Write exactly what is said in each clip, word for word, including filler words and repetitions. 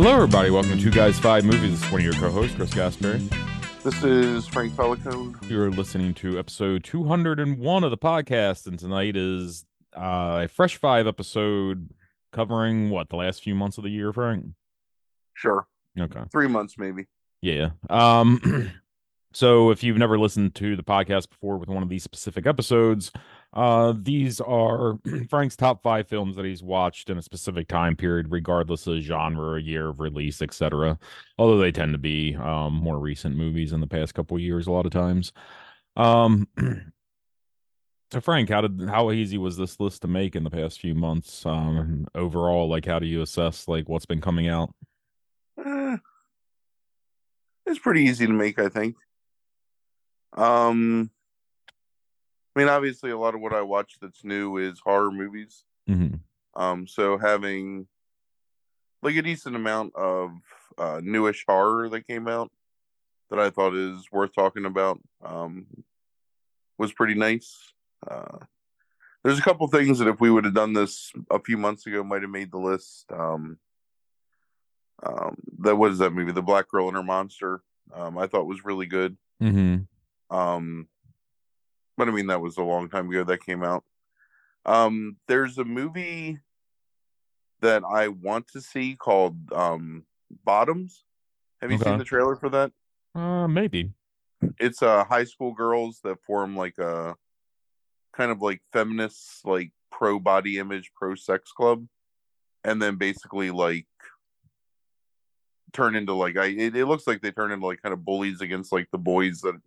Hello, everybody. Welcome to two guys five movies. This is one of your co-hosts, Chris Gasperi. This is Frank Felicone. You're listening to episode two hundred one of the podcast, and tonight is uh, a Fresh Five episode covering, what, the last few months of the year, Frank? Sure. Okay. Three months, maybe. Yeah. Um. So if you've never listened to the podcast before with one of these specific episodes, uh, these are Frank's top five films that he's watched in a specific time period, regardless of genre, year of release, et cetera. Although they tend to be um, more recent movies in the past couple of years a lot of times. Um, so Frank, how did how easy was this list to make in the past few months? Um, overall, like how do you assess like what's been coming out? Uh, it's pretty easy to make, I think. Um, I mean, obviously, a lot of what I watch that's new is horror movies. Mm-hmm. Um, so having like a decent amount of uh, newish horror that came out that I thought is worth talking about um, was pretty nice. Uh, there's a couple things that if we would have done this a few months ago, might have made the list. Um, um, that what is that movie, The Black Girl and Her Monster? Um, I thought was really good. Mm-hmm. Um, but I mean, that was a long time ago that came out. Um, there's a movie that I want to see called um, Bottoms. Have you okay. seen the trailer for that? Uh, maybe. It's uh, high school girls that form like a kind of like feminist, like pro body image, pro sex club. And then basically like turn into like, I. It, it looks like they turn into like kind of bullies against like the boys that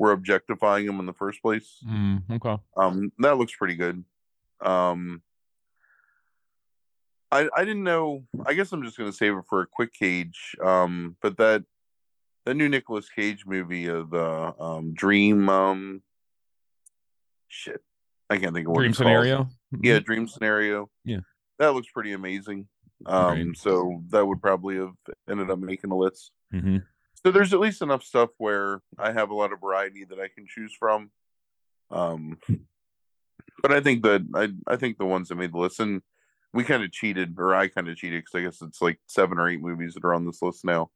we're objectifying them in the first place. Mm, okay. Um, that looks pretty good. Um, I I didn't know. I guess I'm just gonna save it for a quick cage. Um, but that that new Nicolas Cage movie of uh, um, Dream um, shit. I can't think of what Dream it's Scenario. Called. Yeah, Dream Scenario. Yeah, that looks pretty amazing. Um, right. So that would probably have ended up making the list. Mm-hmm. So there's at least enough stuff where I have a lot of variety that I can choose from. Um, but I think that I I think the ones that made the list, and we kind of cheated, or I kind of cheated, because I guess it's like seven or eight movies that are on this list now.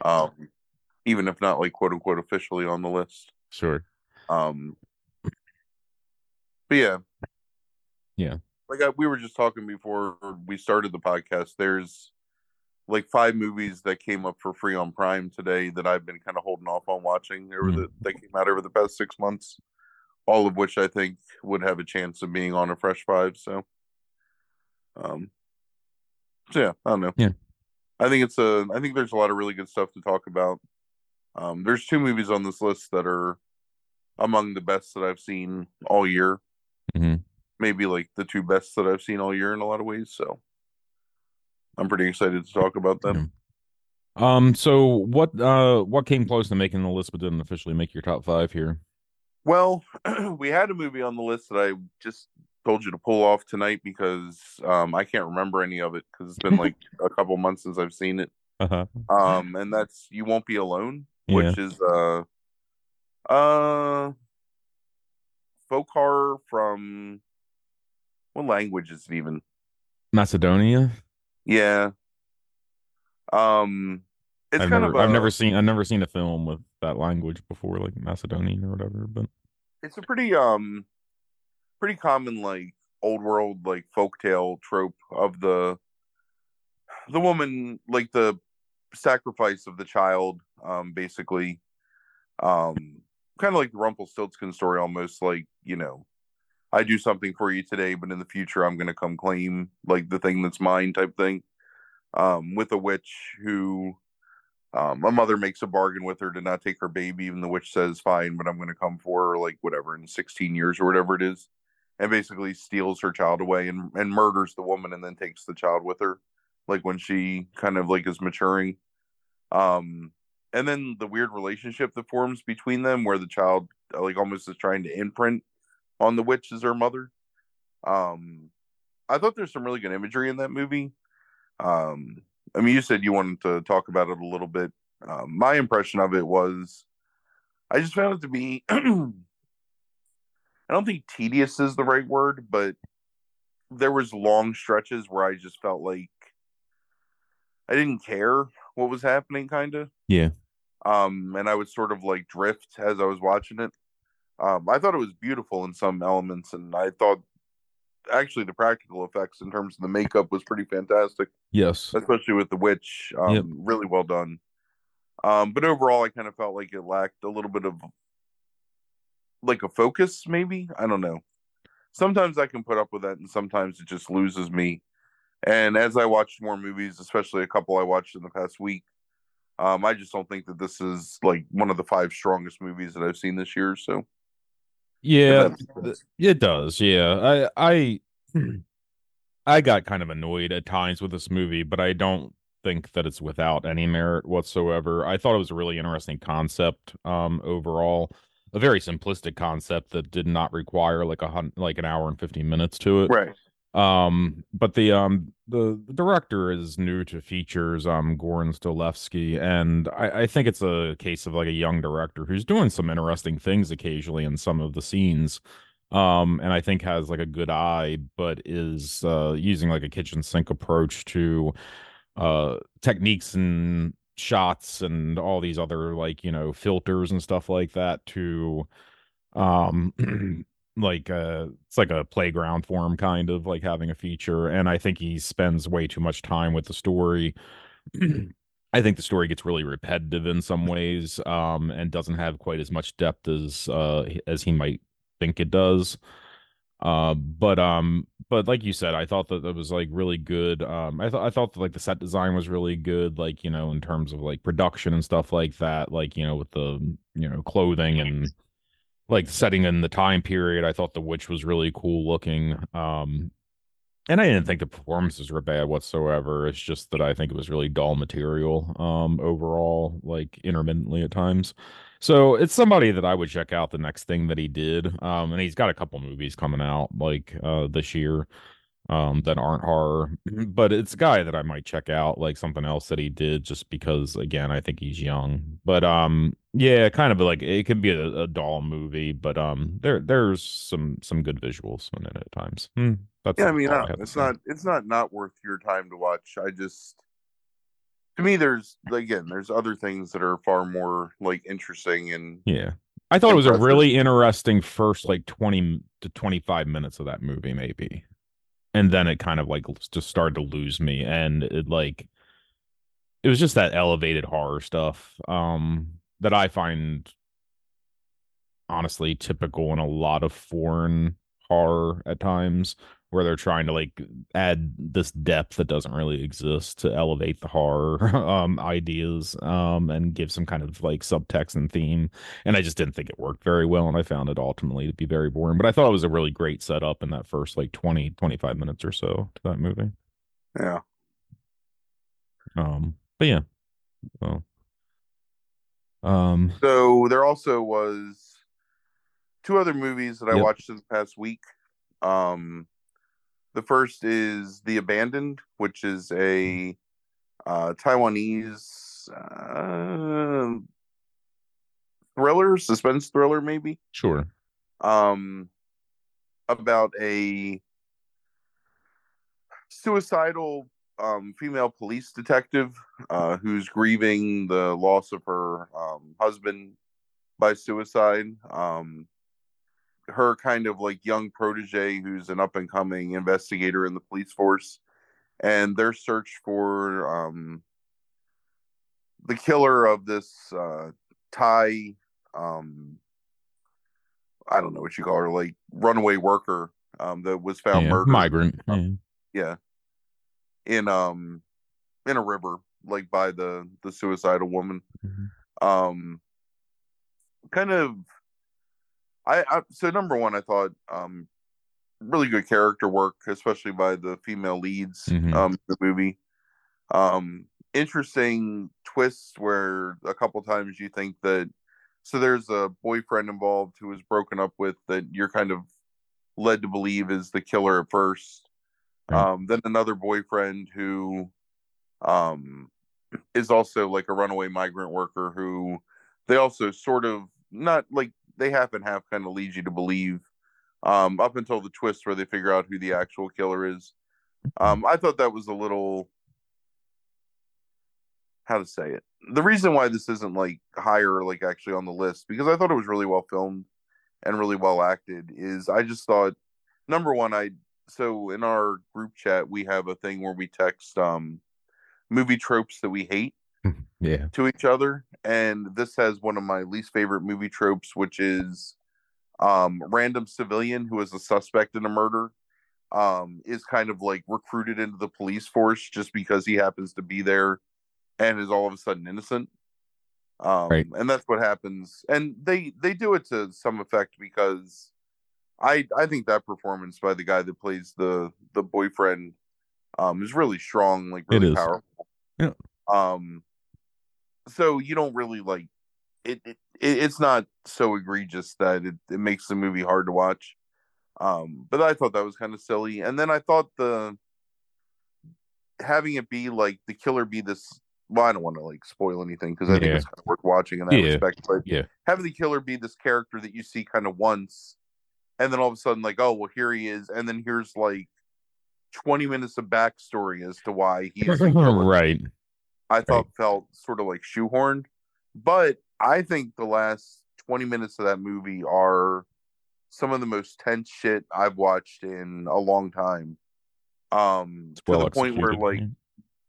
um, even if not like quote unquote officially on the list. Sure. Um, but yeah, yeah. Like I, we were just talking before we started the podcast. There's like five movies that came up for free on Prime today that I've been kind of holding off on watching over the that came out over the past six months, all of which I think would have a chance of being on a Fresh Five. So, um, so yeah, I don't know. Yeah, I think it's a. I think there's a lot of really good stuff to talk about. Um, there's two movies on this list that are among the best that I've seen all year. Mm-hmm. Maybe like the two best that I've seen all year in a lot of ways. So. I'm pretty excited to talk about them. Um, so what uh, what came close to making the list but didn't officially make your top five here? Well, we had a movie on the list that I just told you to pull off tonight because um, I can't remember any of it because it's been like a couple months since I've seen it. Uh-huh. Um, and that's You Won't Be Alone, which yeah. is a uh, uh, folk horror from... What language is it even? Macedonia? Yeah. Um it's I've kind never, of a, I've never seen I've never seen a film with that language before, like Macedonian or whatever, but it's a pretty um pretty common like old world like folktale trope of the the woman, like the sacrifice of the child, um basically. Um kind of like the Rumpelstiltskin story almost, like, you know, I do something for you today, but in the future, I'm going to come claim like the thing that's mine type thing. Um, with a witch who um, a mother makes a bargain with her to not take her baby. Even the witch says, fine, but I'm going to come for her, like whatever, in sixteen years or whatever it is. And basically steals her child away and, and murders the woman and then takes the child with her. Like when she kind of like is maturing. Um, and then the weird relationship that forms between them where the child like almost is trying to imprint on the witch as her mother. Um, I thought there's some really good imagery in that movie. Um, I mean, you said you wanted to talk about it a little bit. Um, my impression of it was, I just found it to be, I don't think tedious is the right word, but there was long stretches where I just felt like, I didn't care what was happening, kind of. Yeah. Um, and I would sort of like drift as I was watching it. Um, I thought it was beautiful in some elements, and I thought actually the practical effects in terms of the makeup was pretty fantastic. Yes. Especially with the witch. Um, yep. Really well done. Um, but overall, I kind of felt like it lacked a little bit of like a focus, maybe. I don't know. Sometimes I can put up with that, and sometimes it just loses me. And as I watched more movies, especially a couple I watched in the past week, um, I just don't think that this is like one of the five strongest movies that I've seen this year. So, yeah, it does. Yeah, I, I, I got kind of annoyed at times with this movie, but I don't think that it's without any merit whatsoever. I thought it was a really interesting concept. Um, overall, a very simplistic concept that did not require like a like an hour and fifteen minutes to it. Right. Um, but the um the, the director is new to features, um Goran Stolevsky, and I, I think it's a case of like a young director who's doing some interesting things occasionally in some of the scenes, um and I think has like a good eye, but is uh using like a kitchen sink approach to uh techniques and shots and all these other like, you know, filters and stuff like that to um. like uh it's like a playground form, kind of like having a feature. And I think he spends way too much time with the story. I think the story gets really repetitive in some ways, um and doesn't have quite as much depth as uh as he might think it does. Uh but um but like you said, I thought that that was like really good. um I thought I thought that, like, the set design was really good, like, you know, in terms of like production and stuff like that, like, you know, with the, you know, clothing and like setting in the time period. I thought the witch was really cool looking. Um, and I didn't think the performances were bad whatsoever. It's just that I think it was really dull material, um, overall, like intermittently at times. So it's somebody that I would check out the next thing that he did. Um, and he's got a couple movies coming out like uh, this year um, that aren't horror, but it's a guy that I might check out, like something else that he did, just because, again, I think he's young. But um, yeah, kind of like it could be a, a dull movie, but um, there there's some some good visuals in it at times. Hmm. That's yeah, I mean, no, it's not it's not not worth your time to watch. I just, to me, there's again, there's other things that are far more like interesting and yeah. I thought impressive. It was a really interesting first like twenty to twenty-five minutes of that movie, maybe. And then it kind of like just started to lose me, and it like it was just that elevated horror stuff um, that I find honestly typical in a lot of foreign horror at times, where they're trying to like add this depth that doesn't really exist to elevate the horror um, ideas um, and give some kind of like subtext and theme. And I just didn't think it worked very well. And I found it ultimately to be very boring, but I thought it was a really great setup in that first like twenty, twenty-five minutes or so to that movie. Yeah. Um, but yeah. So, um, so there also was two other movies that I yep. watched this past week. Um, The first is The Abandoned, which is a uh, Taiwanese uh, thriller, suspense thriller, maybe. Sure. Um, about a suicidal um, female police detective uh, who's grieving the loss of her um, husband by suicide. Um, her kind of like young protege who's an up-and-coming investigator in the police force, and their search for um the killer of this uh Thai um I don't know what you call her, like runaway worker um that was found yeah, murdered migrant um, yeah. yeah in um in a river, like by the the suicidal woman. Mm-hmm. um kind of I, I so number one, I thought um, really good character work, especially by the female leads. Mm-hmm. um, in the movie. Um, interesting twists where a couple times you think that, so there's a boyfriend involved who is broken up with that you're kind of led to believe is the killer at first. Right. Um, then another boyfriend who um, is also like a runaway migrant worker who they also sort of not like. They half and half kind of lead you to believe um, up until the twist where they figure out who the actual killer is. Um, I thought that was a little how to say it. The reason why this isn't like higher, like actually on the list, because I thought it was really well filmed and really well acted, is I just thought, number one, I so in our group chat we have a thing where we text um movie tropes that we hate yeah to each other, and this has one of my least favorite movie tropes, which is um random civilian who is a suspect in a murder um is kind of like recruited into the police force just because he happens to be there and is all of a sudden innocent. Um, right. And that's what happens. And they, they do it to some effect, because I I think that performance by the guy that plays the, the boyfriend um, is really strong, like really powerful. Yeah. Um. So you don't really like it, it, it. It's not so egregious that it, it makes the movie hard to watch. Um. But I thought that was kind of silly. And then I thought the having it be like the killer be this. Well, I don't want to like spoil anything because I yeah. think it's kind of worth watching in that yeah. respect. But yeah. having the killer be this character that you see kind of once, and then all of a sudden, like, oh, well, here he is, and then here's like twenty minutes of backstory as to why he's right. I thought right. felt sort of like shoehorned, but I think the last twenty minutes of that movie are some of the most tense shit I've watched in a long time. Um, well to the point where like. Man.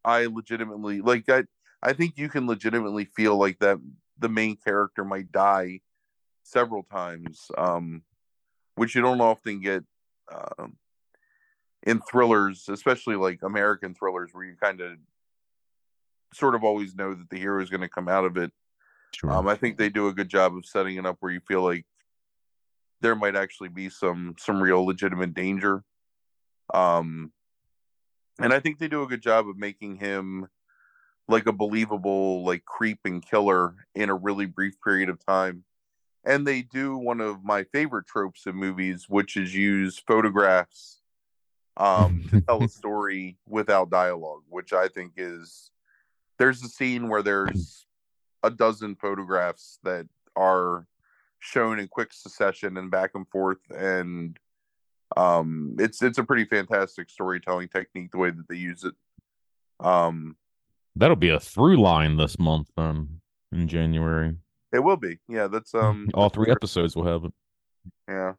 I legitimately like I I think you can legitimately feel like that the main character might die several times, um, which you don't often get uh, in thrillers, especially like American thrillers, where you kind of sort of always know that the hero is going to come out of it. Sure. Um, I think they do a good job of setting it up where you feel like there might actually be some some real legitimate danger. Um. And I think they do a good job of making him like a believable, like creep and killer in a really brief period of time. And they do one of my favorite tropes in movies, which is use photographs um, to tell a story without dialogue, which I think is, there's a scene where there's a dozen photographs that are shown in quick succession and back and forth, and um it's it's a pretty fantastic storytelling technique the way that they use it. Um that'll be a through line this month, um in January it will be. Yeah, that's um all three episodes will have it. Yeah,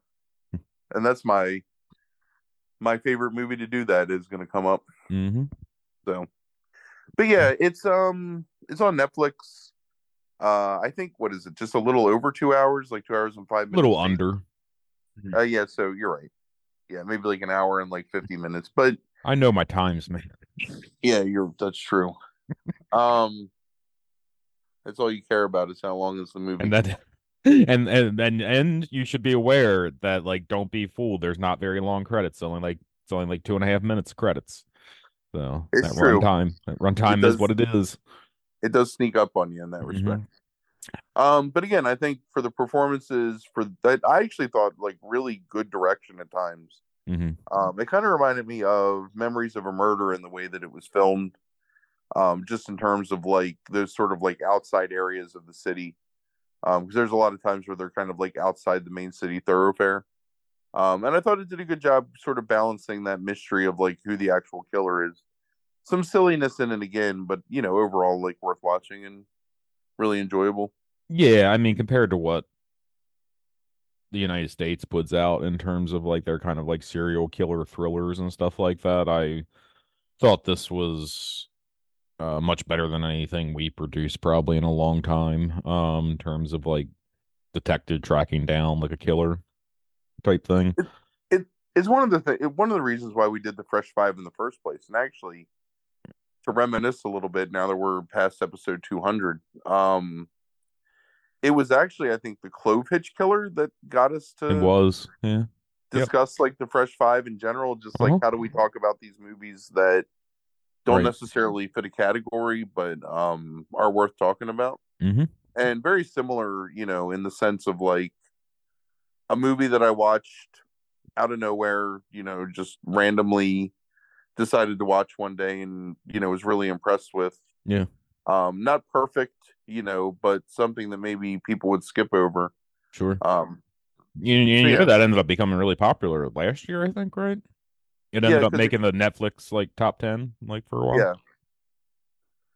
and that's my my favorite movie to do that is going to come up. Mm-hmm. So but yeah, it's um it's on Netflix. uh I think, what is it, just a little over two hours, like two hours and five minutes, a little under. Uh, yeah, so you're right. Yeah, maybe like an hour and like fifty minutes. But I know my times, man. Yeah, you're that's true. um, that's all you care about is how long is the movie. And that, and and and and you should be aware that, like, don't be fooled. There's not very long credits. Only like it's only like two and a half minutes of credits. So it's that true. Runtime, that runtime is what it is. It does sneak up on you in that mm-hmm. respect. Um, but again, I think for the performances, for that, I actually thought like really good direction at times. Mm-hmm. Um, it kind of reminded me of Memories of a Murder in the way that it was filmed, um, just in terms of like those sort of like outside areas of the city. Um, because there's a lot of times where they're kind of like outside the main city thoroughfare. Um, and I thought it did a good job sort of balancing that mystery of like who the actual killer is. Some silliness in it again, but you know, overall like worth watching and really enjoyable. Yeah, I mean, compared to what the United States puts out in terms of like their kind of like serial killer thrillers and stuff like that, I thought this was uh, much better than anything we produced probably in a long time, um, in terms of like detective tracking down like a killer type thing. It, it it's one of the th- one of the reasons why we did the Fresh Five in the first place, and actually to reminisce a little bit now that we're past episode two hundred. Um, it was actually, I think, the Clove Hitch Killer that got us to it was, yeah. discuss yep. like the Fresh Five in general, just uh-huh. like how do we talk about these movies that don't right. necessarily fit a category, but um, are worth talking about. Mm-hmm. And very similar, you know, in the sense of like a movie that I watched out of nowhere, you know, just randomly decided to watch one day and, you know, was really impressed with. Yeah. Um, not perfect, you know, but something that maybe people would skip over. Sure. Um, you you, so you yeah. know that ended up becoming really popular last year, I think, right? It ended yeah, up making it, the Netflix like top ten like for a while.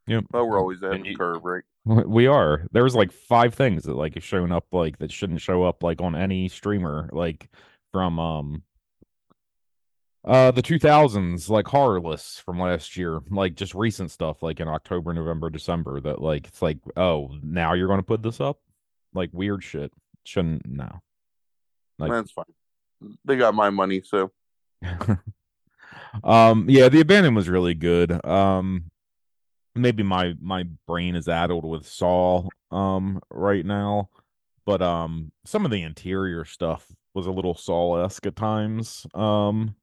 Yeah. Yep. But we're always at the curve, right? We are. There was like five things that like is showing up like that shouldn't show up like on any streamer, like from um uh the two thousands, like horror lists from last year, like just recent stuff like in October, November, December, that like it's like, oh, now you're going to put this up? Like weird shit. Shouldn't no. Like, that's fine. They got my money, so um yeah, The Abandoned was really good. Um maybe my my brain is addled with Saw um right now, but um some of the interior stuff was a little Saw-esque at times, um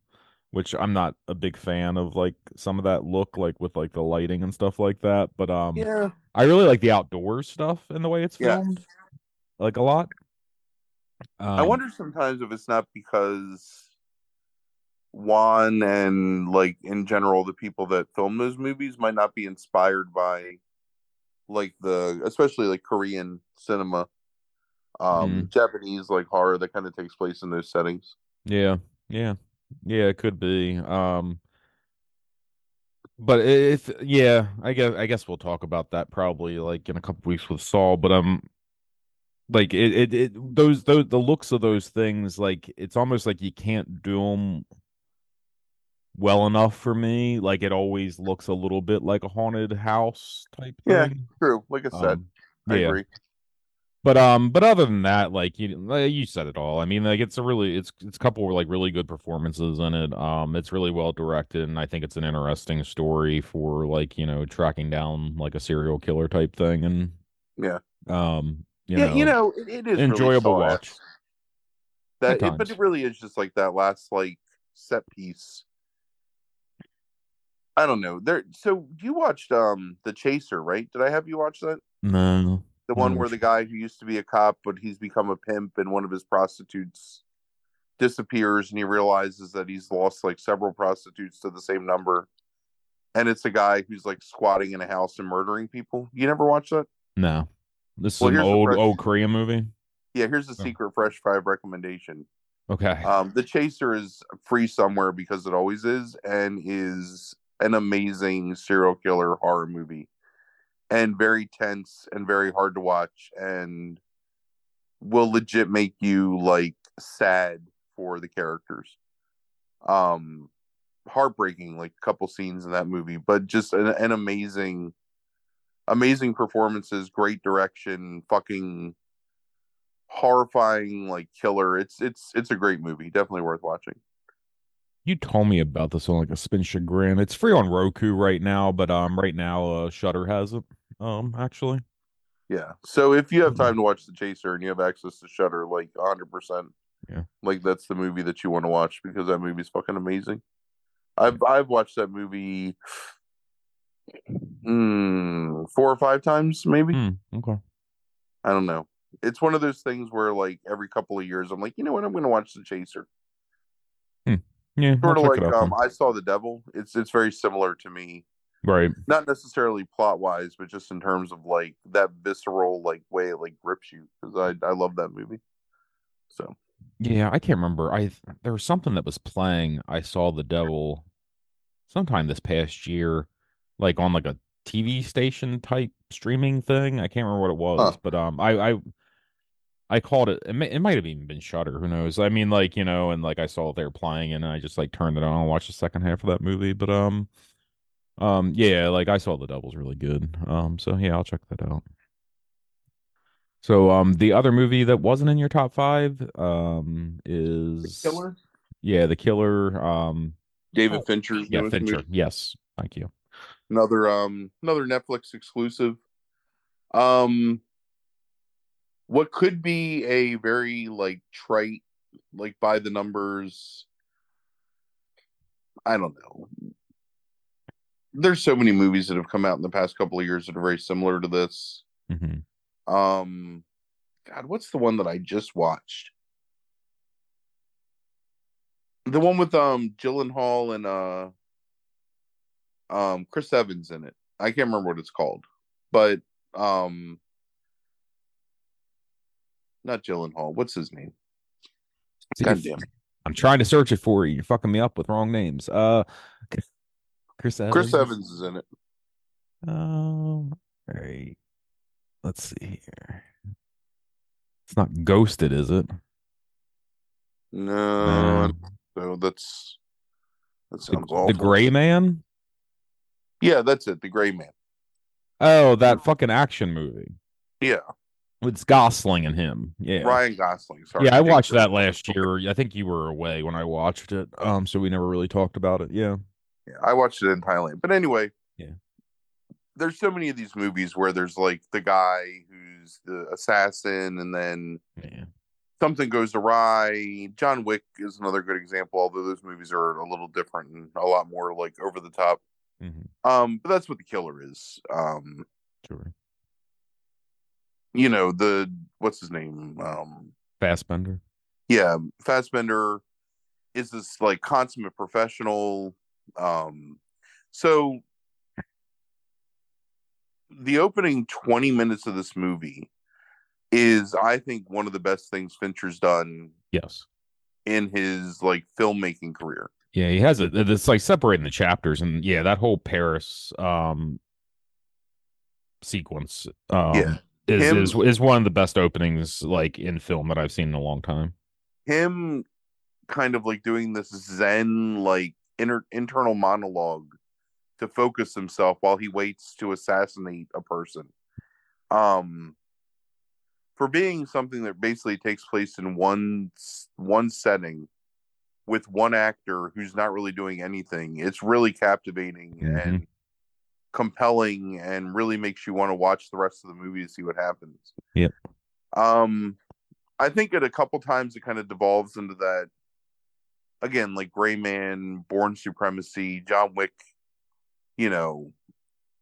which I'm not a big fan of, like some of that look, like with like the lighting and stuff like that, but um yeah. I really like the outdoors stuff and the way it's filmed, yeah. like a lot. um, I wonder sometimes if it's not because Juan and like in general the people that film those movies might not be inspired by like the especially like Korean cinema, um mm. Japanese like horror that kind of takes place in those settings. Yeah, yeah, yeah, it could be. Um but if yeah, I guess I guess we'll talk about that probably like in a couple weeks with Saul, but um like it, it it those those the looks of those things, like it's almost like you can't do them well enough for me. Like it always looks a little bit like a haunted house type yeah, thing. Yeah, true. Like I said, um, I yeah. agree. But um, but other than that, like you you said it all. I mean, like it's a really it's it's a couple of like really good performances in it. Um, it's really well directed, and I think it's an interesting story for like you know tracking down like a serial killer type thing. And yeah, um, you yeah, know, you know, it, it is enjoyable really watch. That, it, but it really is just like that last like set piece. I don't know. There. So you watched um The Chaser, right? Did I have you watch that? No. The one no. where the guy who used to be a cop, but he's become a pimp, and one of his prostitutes disappears, and he realizes that he's lost like several prostitutes to the same number. And it's a guy who's like squatting in a house and murdering people. You never watched that? No. This well, is an old fresh... old Korean movie? Yeah, here's the oh. secret Fresh Five recommendation. Okay. Um, The Chaser is free somewhere because it always is, and is an amazing serial killer horror movie, and very tense and very hard to watch, and will legit make you like sad for the characters. Um, heartbreaking, like a couple scenes in that movie, but just an, an amazing, amazing performances, great direction, fucking horrifying, like killer. It's, it's, it's a great movie. Definitely worth watching. You told me about this on like a Spin Chagrin. It's free on Roku right now, but um, right now uh, Shudder has it. Um, actually, yeah. So if you have time to watch The Chaser and you have access to Shudder, like one hundred percent, yeah, like that's the movie that you want to watch because that movie is fucking amazing. I've I've watched that movie mm, four or five times, maybe. Mm, okay, I don't know. It's one of those things where like every couple of years, I'm like, you know what, I'm going to watch The Chaser. Hmm. Yeah, sort of like um, I Saw the Devil. It's it's very similar to me, right? Not necessarily plot wise, but just in terms of like that visceral like way it like grips you, because I I love that movie. So yeah, I can't remember. I there was something that was playing I Saw the Devil sometime this past year, like on like a T V station type streaming thing. I can't remember what it was, huh. but um, I I. I called it, it, may, it might have even been Shudder, who knows? I mean, like, you know, and like I saw they were playing and I just like turned it on and watched the second half of that movie. But, um, um, yeah, like I Saw the Devil's really good. Um, so yeah, I'll check that out. So, um, the other movie that wasn't in your top five, um, is The Killer. Yeah, The Killer. Um, David Fincher. Yeah, Fincher. Movie. Yes. Thank you. Another, um, another Netflix exclusive. Um, What could be a very, like, trite, like, by the numbers, I don't know. There's so many movies that have come out in the past couple of years that are very similar to this. Mm-hmm. Um, God, what's the one that I just watched? The one with um Gyllenhaal and uh um Chris Evans in it. I can't remember what it's called, but um. Not Gyllenhaal. What's his name? See, goddamn. I'm trying to search it for you. You're fucking me up with wrong names. Uh, Chris Evans. Chris Evans is in it. Um, all right. Let's see here. It's not Ghosted, is it? No. Um, so that's that sounds the, awful. The Gray Man? Yeah, that's it. The Gray Man. Oh, that fucking action movie. Yeah. It's Gosling and him. Yeah. Ryan Gosling. Sorry. Yeah, I watched that last year. I think you were away when I watched it. Um, so we never really talked about it. Yeah. Yeah, I watched it in Thailand. But anyway. Yeah. There's so many of these movies where there's like the guy who's the assassin and then yeah. something goes awry. John Wick is another good example, although those movies are a little different and a lot more like over the top. Mm-hmm. Um, but that's what The Killer is. Um, sure. You know, the, what's his name? Um, Fassbender. Yeah. Fassbender is this like consummate professional. Um, so the opening twenty minutes of this movie is, I think, one of the best things Fincher's done. Yes. In his like filmmaking career. Yeah, he has it. It's like separating the chapters, and yeah, that whole Paris um, sequence um, yeah. is, him, is is one of the best openings like in film that I've seen in a long time. Him kind of like doing this Zen like inter- internal monologue to focus himself while he waits to assassinate a person. Um, for being something that basically takes place in one one setting with one actor who's not really doing anything, it's really captivating mm-hmm. and compelling, and really makes you want to watch the rest of the movie to see what happens. Yep. Um, I think at a couple times it kind of devolves into that again, like Gray Man, Born Supremacy, John Wick. You know,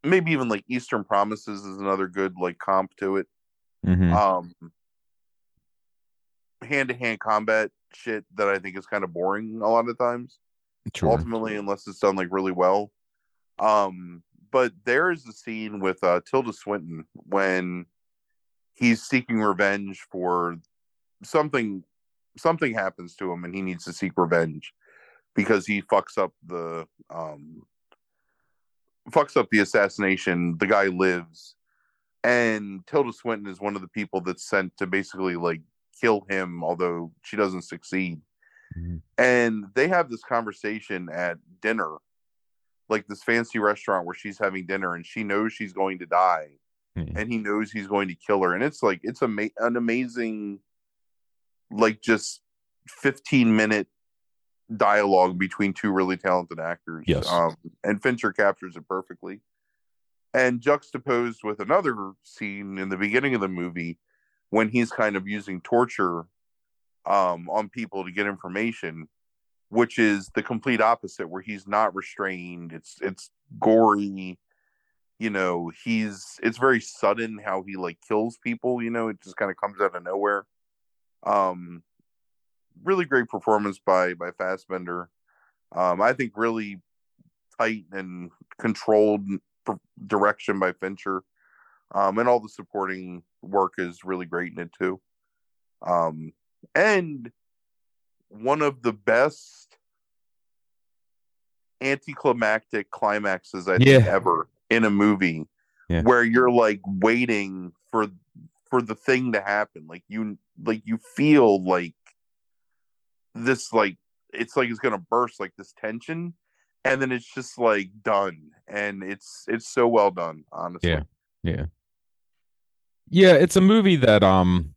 maybe even like Eastern Promises is another good like comp to it. Mm-hmm. Um, hand-to-hand combat shit that I think is kind of boring a lot of times. Sure. Ultimately, unless it's done like really well. Um, but there is a scene with uh, Tilda Swinton when he's seeking revenge for something. Something happens to him, and he needs to seek revenge because he fucks up the. Um, fucks up the assassination. The guy lives, and Tilda Swinton is one of the people that's sent to basically like kill him, although she doesn't succeed. Mm-hmm. And they have this conversation at dinner, like this fancy restaurant where she's having dinner, and she knows she's going to die. Mm-hmm. And he knows he's going to kill her. And it's like, it's ama- an amazing, like just fifteen minute dialogue between two really talented actors. Yes. Um, and Fincher captures it perfectly, and juxtaposed with another scene in the beginning of the movie when he's kind of using torture um, on people to get information, which is the complete opposite, where he's not restrained. It's, it's gory. You know, he's, it's very sudden how he like kills people, you know, it just kind of comes out of nowhere. Um, Really great performance by by Fassbender. Um, I think really tight and controlled per- direction by Fincher, um, and all the supporting work is really great in it too. Um, and one of the best anticlimactic climaxes I yeah. think ever in a movie, yeah. where you're like waiting for for the thing to happen, like you like you feel like. This like it's like it's gonna burst, like this tension, and then it's just like done, and it's it's so well done, honestly. Yeah, yeah, yeah. It's a movie that um,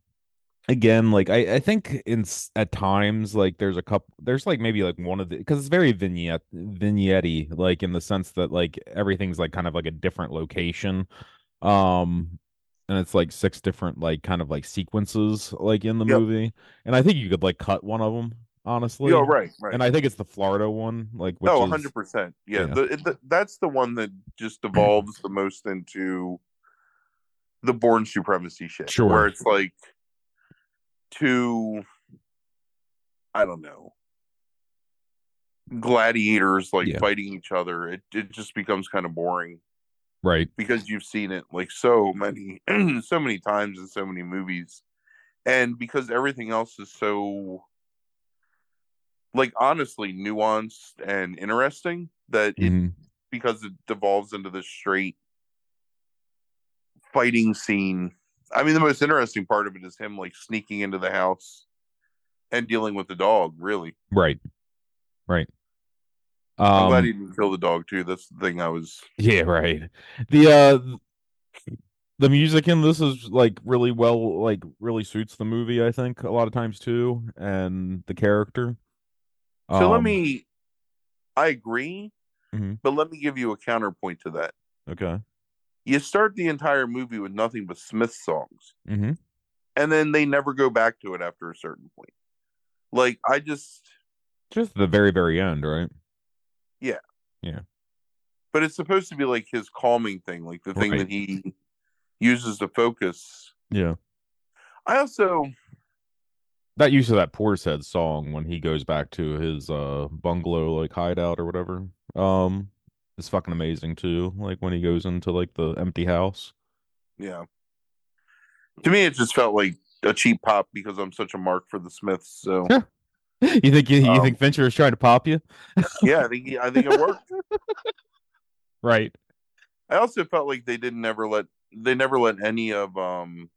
again, like I I think in at times like there's a couple there's like maybe like one of the because it's very vignette vignette-y, like in the sense that like everything's like kind of like a different location, um. And it's like six different like kind of like sequences like in the yep. movie, and I think you could like cut one of them honestly. Oh, right, right. And I think it's the Florida one, like which oh, hundred percent. Yeah, yeah. The, the, that's the one that just devolves the most into the Born Supremacy shit, sure. where it's like two, I don't know, gladiators like yeah. fighting each other. It it just becomes kind of boring. Right, because you've seen it like so many, so many times in so many movies, and because everything else is so, like honestly, nuanced and interesting that mm-hmm. it because it devolves into this straight fighting scene. I mean, the most interesting part of it is him like sneaking into the house and dealing with the dog, really. Right. Right. Um, I'm glad he didn't kill the dog too. That's the thing I was. Yeah. Right. The, uh, the music in this is like really well, like really suits the movie, I think, a lot of times too. And the character. So um, let me, I agree, mm-hmm. but let me give you a counterpoint to that. Okay. You start the entire movie with nothing but Smith songs. Mm-hmm. And then they never go back to it after a certain point. Like, I just... Just the very, very end, right? Yeah. Yeah. But it's supposed to be, like, his calming thing. Like, the thing right. that he uses to focus. Yeah. I also... That use of that Portishead song when he goes back to his uh, bungalow, like, hideout or whatever. Um... It's fucking amazing too. Like when he goes into like the empty house. Yeah. To me, it just felt like a cheap pop because I'm such a mark for the Smiths. So you think you, um, you think Fincher is trying to pop you? yeah, I think he, I think it worked. Right. I also felt like they didn't ever let they never let any of um,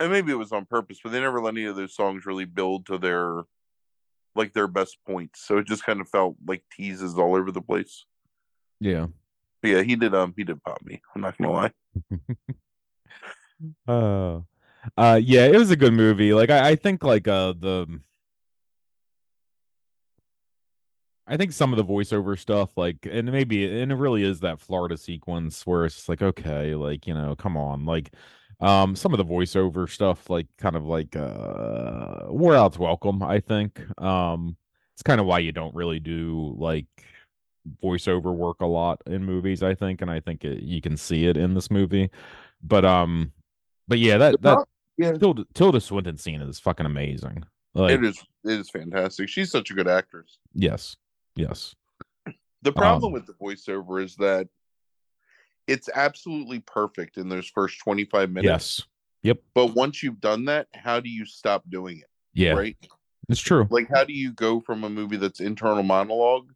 and maybe it was on purpose, but they never let any of those songs really build to their. Like their best points, so it just kind of felt like teases all over the place. Yeah, but yeah, he did. Um, he did pop me. I'm not gonna lie. uh, uh, yeah, it was a good movie. Like I, I think, like uh, the, I think some of the voiceover stuff, like, and maybe, and it really is that Florida sequence where it's like, okay, like you know, come on, like. Um, some of the voiceover stuff, like kind of like uh, wore out's welcome, I think. Um, it's kind of why you don't really do like voiceover work a lot in movies, I think, and I think it, you can see it in this movie. But um, but yeah, that that yeah. Tilda, Tilda Swinton scene is fucking amazing. Like, it is, it is fantastic. She's such a good actress. Yes, yes. The problem um, with the voiceover is that. It's absolutely perfect in those first twenty-five minutes. Yes. Yep. But once you've done that, how do you stop doing it? Yeah. Right? It's true. Like, how do you go from a movie that's internal monologue?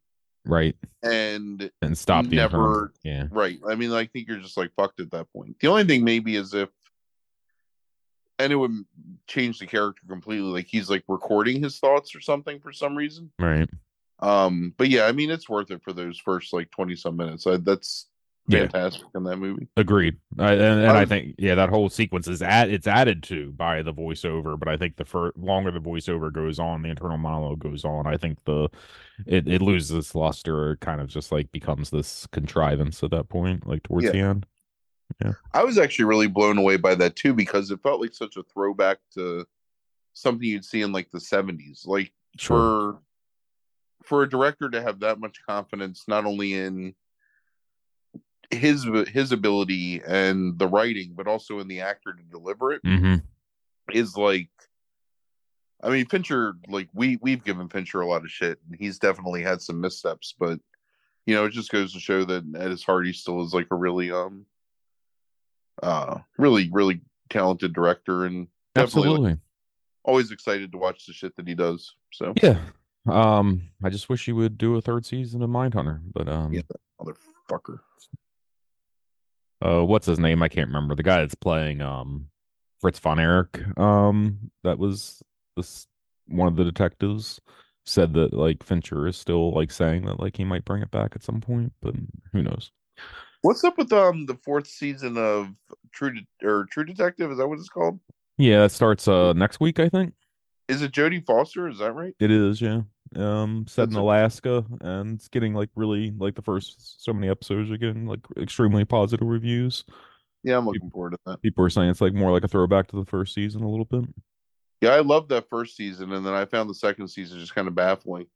Right. And, and stop the never. Internal. Yeah. Right. I mean, I think you're just like fucked at that point. The only thing maybe is if, and it would change the character completely. Like he's like recording his thoughts or something for some reason. Right. Um. But yeah, I mean, it's worth it for those first like twenty some minutes. I, that's, fantastic yeah. in that movie. Agreed. I, and and um, I think yeah, that whole sequence is at it's added to by the voiceover. But I think the fir- longer the voiceover goes on, the internal monologue goes on. I think the it, it loses its luster, or kind of just like becomes this contrivance at that point, like towards yeah. the end. Yeah, I was actually really blown away by that too because it felt like such a throwback to something you'd see in like the seventies. Like sure. for for a director to have that much confidence, not only in his his ability and the writing, but also in the actor to deliver it mm-hmm. is like, I mean, Fincher, like we, we've given Fincher a lot of shit and he's definitely had some missteps, but you know, it just goes to show that at his heart, he still is like a really, um, uh, really, really talented director and definitely Absolutely. Like, always excited to watch the shit that he does. So, yeah. Um, I just wish he would do a third season of Mindhunter, but, um, yeah, that motherfucker. Uh, what's his name? I can't remember. The guy that's playing um, Fritz von Erich. Um, that was this one of the detectives said that like Fincher is still like saying that like he might bring it back at some point, but who knows? What's up with um the fourth season of True De- or True Detective? Is that what it's called? Yeah, it starts uh next week, I think. Is it Jodie Foster? Is that right? It is, yeah. Um, set That's in Alaska, it. And it's getting like really like the first so many episodes are getting like extremely positive reviews. Yeah, I'm looking people, forward to that. People are saying it's like more like a throwback to the first season a little bit. Yeah, I loved that first season, and then I found the second season just kind of baffling,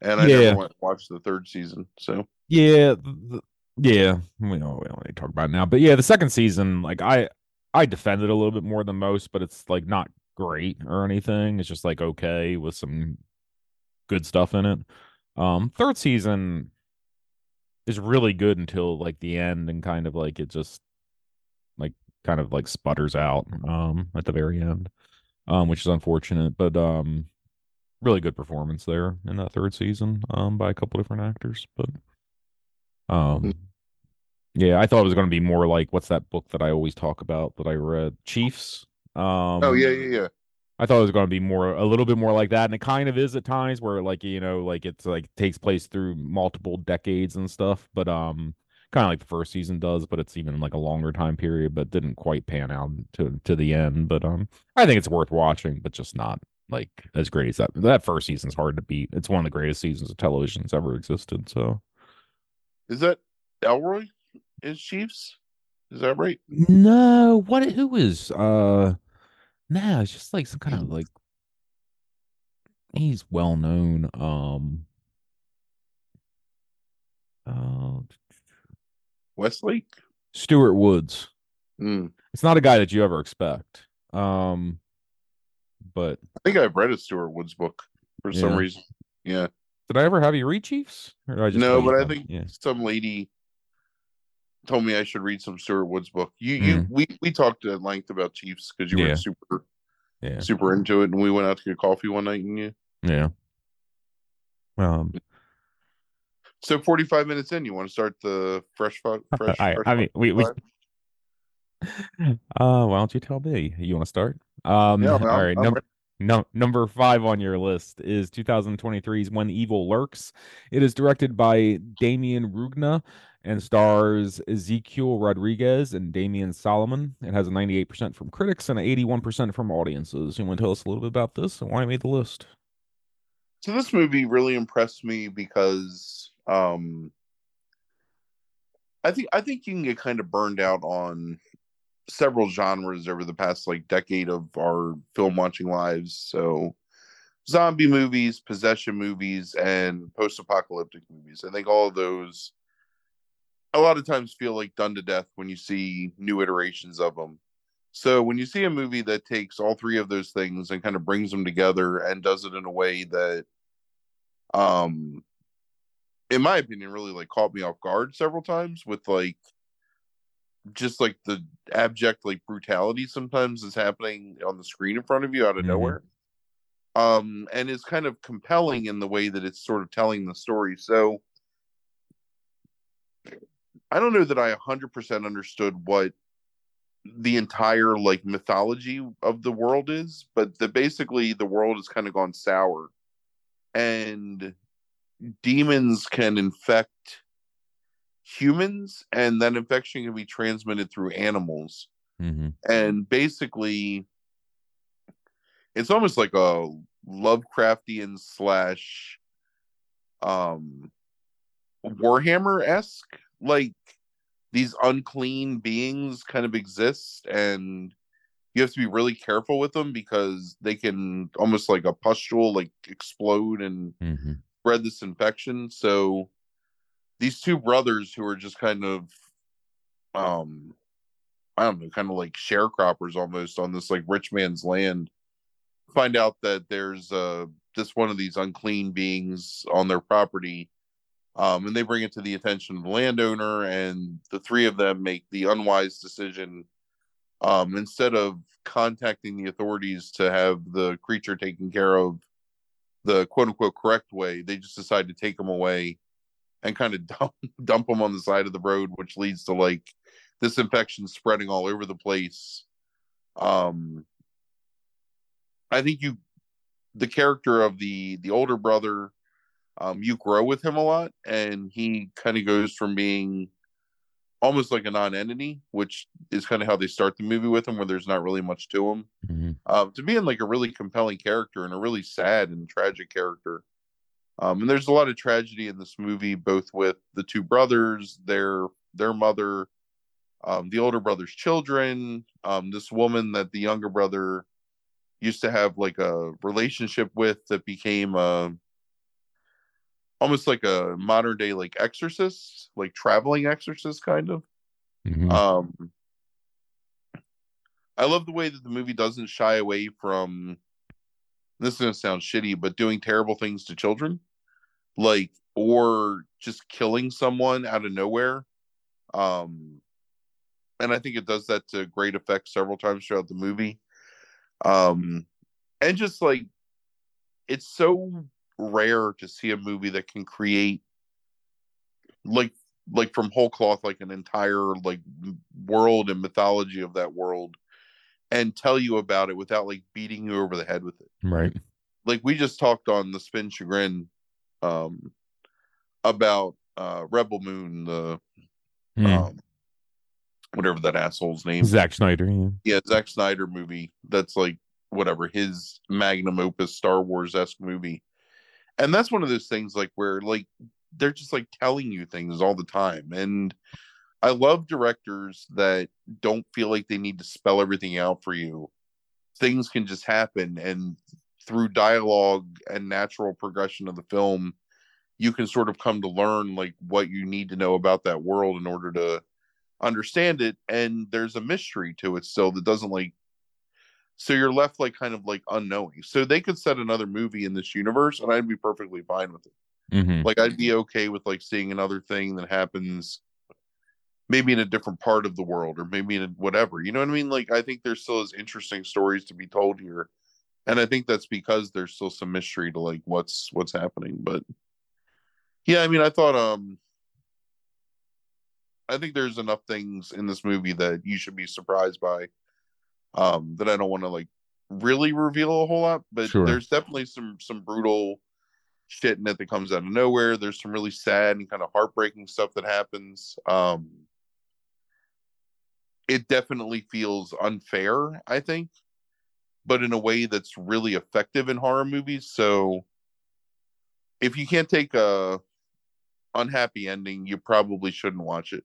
and I yeah. never went to watch the third season. So yeah, the, yeah, we don't, we don't need to talk about it now, but yeah, the second season, like I I defend it a little bit more than most, but it's like not great or anything. It's just like okay with some. Good stuff in it. Um, third season is really good until like the end and kind of like it just like kind of like sputters out um, at the very end, um, which is unfortunate. But um, really good performance there in that third season um, by a couple different actors. But um, Yeah, I thought it was going to be more like, what's that book that I always talk about that I read? Chiefs. Um, oh, yeah, yeah, yeah. I thought it was going to be more, a little bit more like that. And it kind of is at times where, like, you know, like it's like takes place through multiple decades and stuff. But um, kind of like the first season does, but it's even like a longer time period, but didn't quite pan out to, to the end. But um, I think it's worth watching, but just not like as great as that. That first season's hard to beat. It's one of the greatest seasons of television that's ever existed. So is that Elroy is Chiefs? Is that right? No. What? Who is? Uh, nah, it's just like some kind of like, he's well known. Um, uh, Westlake? Stuart Woods. Mm. It's not a guy that you ever expect. Um, but I think I've read a Stuart Woods book for yeah. some reason. Yeah. Did I ever have you read Chiefs? Or did I just no, but I think yeah. some lady told me I should read some Stuart Woods book. You, mm-hmm. you, we, we talked at length about Chiefs because you yeah. were super, yeah. super into it, and we went out to get coffee one night, and you, yeah. Um. So forty-five minutes in, you want to start the fresh, fresh? fresh I, I mean, we, we. Uh, why don't you tell me? You want to start? Um. Yeah, well, all right. I'm, I'm No, number five on your list is two thousand twenty-three's When Evil Lurks. It is directed by Damian Rugna and stars Ezequiel Rodriguez and Damian Solomon. It has a ninety-eight percent from critics and an eighty-one percent from audiences. You want to tell us a little bit about this and why I made the list? So this movie really impressed me because um, I think I think you can get kind of burned out on several genres over the past like decade of our film watching lives. So zombie movies, possession movies, and post-apocalyptic movies. I think all of those a lot of times feel like done to death when you see new iterations of them. So when you see a movie that takes all three of those things and kind of brings them together and does it in a way that, um, in my opinion, really like caught me off guard several times with like, just like the abject like brutality sometimes is happening on the screen in front of you out of mm-hmm. nowhere, um and it's kind of compelling in the way that it's sort of telling the story. So I don't know that I one hundred percent understood what the entire like mythology of the world is, but the basically the world has kind of gone sour and demons can infect humans, and that infection can be transmitted through animals. Mm-hmm. And basically it's almost like a Lovecraftian slash um Warhammer-esque, like these unclean beings kind of exist and you have to be really careful with them because they can almost like a pustule like explode and mm-hmm. spread this infection. So these two brothers who are just kind of, um, I don't know, kind of like sharecroppers almost on this like rich man's land, find out that there's uh, just one of these unclean beings on their property. Um, and they bring it to the attention of the landowner, and the three of them make the unwise decision, um, instead of contacting the authorities to have the creature taken care of the quote unquote correct way, they just decide to take him away and kind of dump, dump them on the side of the road, which leads to like this infection spreading all over the place. Um, I think you, the character of the the older brother, um, you grow with him a lot, and he kind of goes from being almost like a non-entity, which is kind of how they start the movie with him, where there's not really much to him, mm-hmm. um, to being like a really compelling character and a really sad and tragic character. Um, and there's a lot of tragedy in this movie, both with the two brothers, their their mother, um, the older brother's children, um, this woman that the younger brother used to have like a relationship with that became a, almost like a modern day like exorcist, like traveling exorcist kind of. Mm-hmm. Um, I love the way that the movie doesn't shy away from, this is going to sound shitty, but doing terrible things to children, like, or just killing someone out of nowhere. Um, and I think it does that to great effect several times throughout the movie. Um, and just like, it's so rare to see a movie that can create like like from whole cloth, like an entire like world and mythology of that world and tell you about it without like beating you over the head with it. Right. Like we just talked on the Spin Chagrin um, about uh, Rebel Moon, the mm. um, whatever that asshole's name is. Zack Snyder. Yeah. yeah, Zack Snyder movie. That's like whatever his magnum opus, Star Wars-esque movie. And that's one of those things like where like they're just like telling you things all the time. And I love directors that don't feel like they need to spell everything out for you. Things can just happen, and through dialogue and natural progression of the film, you can sort of come to learn like what you need to know about that world in order to understand it. And there's a mystery to it still that doesn't like, so you're left like kind of like unknowing. So they could set another movie in this universe and I'd be perfectly fine with it. Mm-hmm. Like I'd be okay with like seeing another thing that happens maybe in a different part of the world or maybe in a whatever, you know what I mean? Like I think there's still as interesting stories to be told here. And I think that's because there's still some mystery to like what's what's happening. But yeah, I mean, I thought um I think there's enough things in this movie that you should be surprised by. Um, that I don't want to like really reveal a whole lot, but sure. There's definitely some some brutal shit in it that comes out of nowhere. There's some really sad and kind of heartbreaking stuff that happens. Um, it definitely feels unfair, I think, but in a way that's really effective in horror movies. So if you can't take a unhappy ending, you probably shouldn't watch it.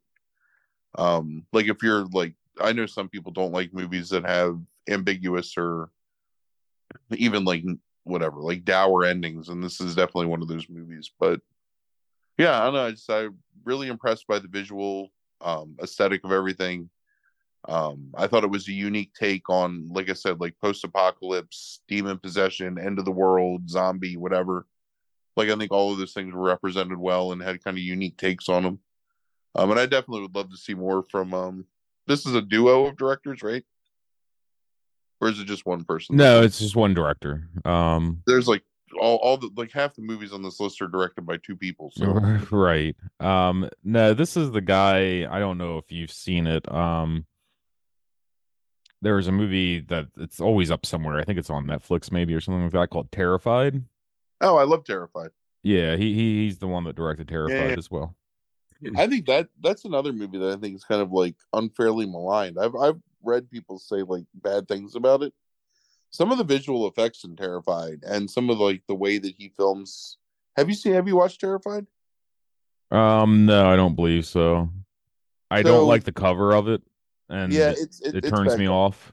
Um, like if you're like, I know some people don't like movies that have ambiguous or even like whatever, like dour endings. And this is definitely one of those movies, but yeah, I don't know. I just, I'm really impressed by the visual um, aesthetic of everything. Um, I thought it was a unique take on, like I said, like post-apocalypse, demon possession, end of the world, zombie, whatever. Like I think all of those things were represented well and had kind of unique takes on them. Um, and I definitely would love to see more from, um, this is a duo of directors, right? Or is it just one person? No, it's just one director. Um, There's like all, all the like half the movies on this list are directed by two people. So right. Um, no, this is the guy. I don't know if you've seen it. Um, there is a movie that it's always up somewhere. I think it's on Netflix maybe or something like that called Terrified. Oh, I love Terrified. Yeah, he, he he's the one that directed Terrified yeah, yeah. as well. I think that that's another movie that I think is kind of like unfairly maligned. I've I've read people say like bad things about it. Some of the visual effects in Terrified and some of like the way that he films. Have you seen? Have you watched Terrified? Um, no, I don't believe so. I so, don't like the cover of it, and yeah, it's, it, it it's turns me up. off.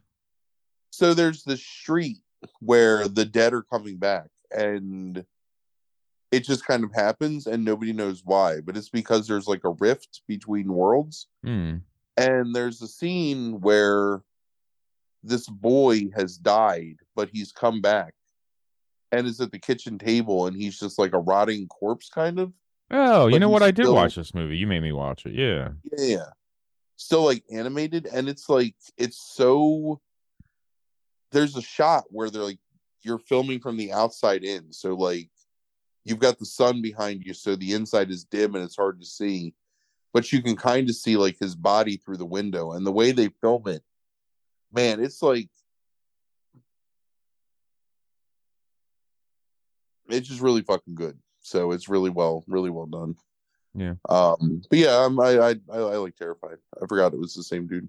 So there's the street where the dead are coming back, and it just kind of happens and nobody knows why, but it's because there's like a rift between worlds. Mm. And there's a scene where this boy has died, but he's come back and is at the kitchen table and he's just like a rotting corpse kind of. Oh, you know what? I did still... watch this movie. You made me watch it. Yeah. Yeah. Still like animated. And it's like, it's so there's a shot where they're like, you're filming from the outside in. So like, you've got the sun behind you, so the inside is dim and it's hard to see. But you can kind of see, like, his body through the window. And the way they film it, man, it's like... it's just really fucking good. So it's really well, really well done. Yeah. Um, but yeah, I'm, I, I, I, I like Terrified. I forgot it was the same dude.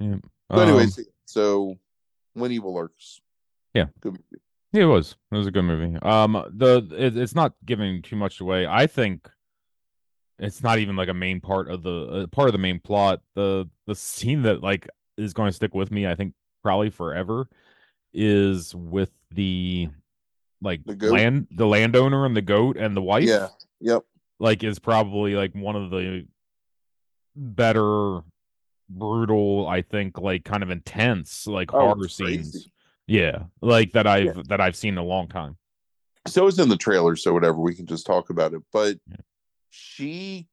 Yeah. But anyways, um, so When Evil Lurks. Yeah. Good movie. Yeah, it was. It was a good movie. Um, the it, it's not giving too much away. I think it's not even like a main part of the uh, part of the main plot. The the scene that like is going to stick with me, I think, probably forever, is with the like the land the landowner and the goat and the wife. Yeah. Yep. Like is probably like one of the better brutal, I think, like kind of intense like oh, horror scenes. Crazy. Yeah, like that I've yeah. that I've seen in a long time. So it's in the trailer, so whatever, we can just talk about it. But yeah. She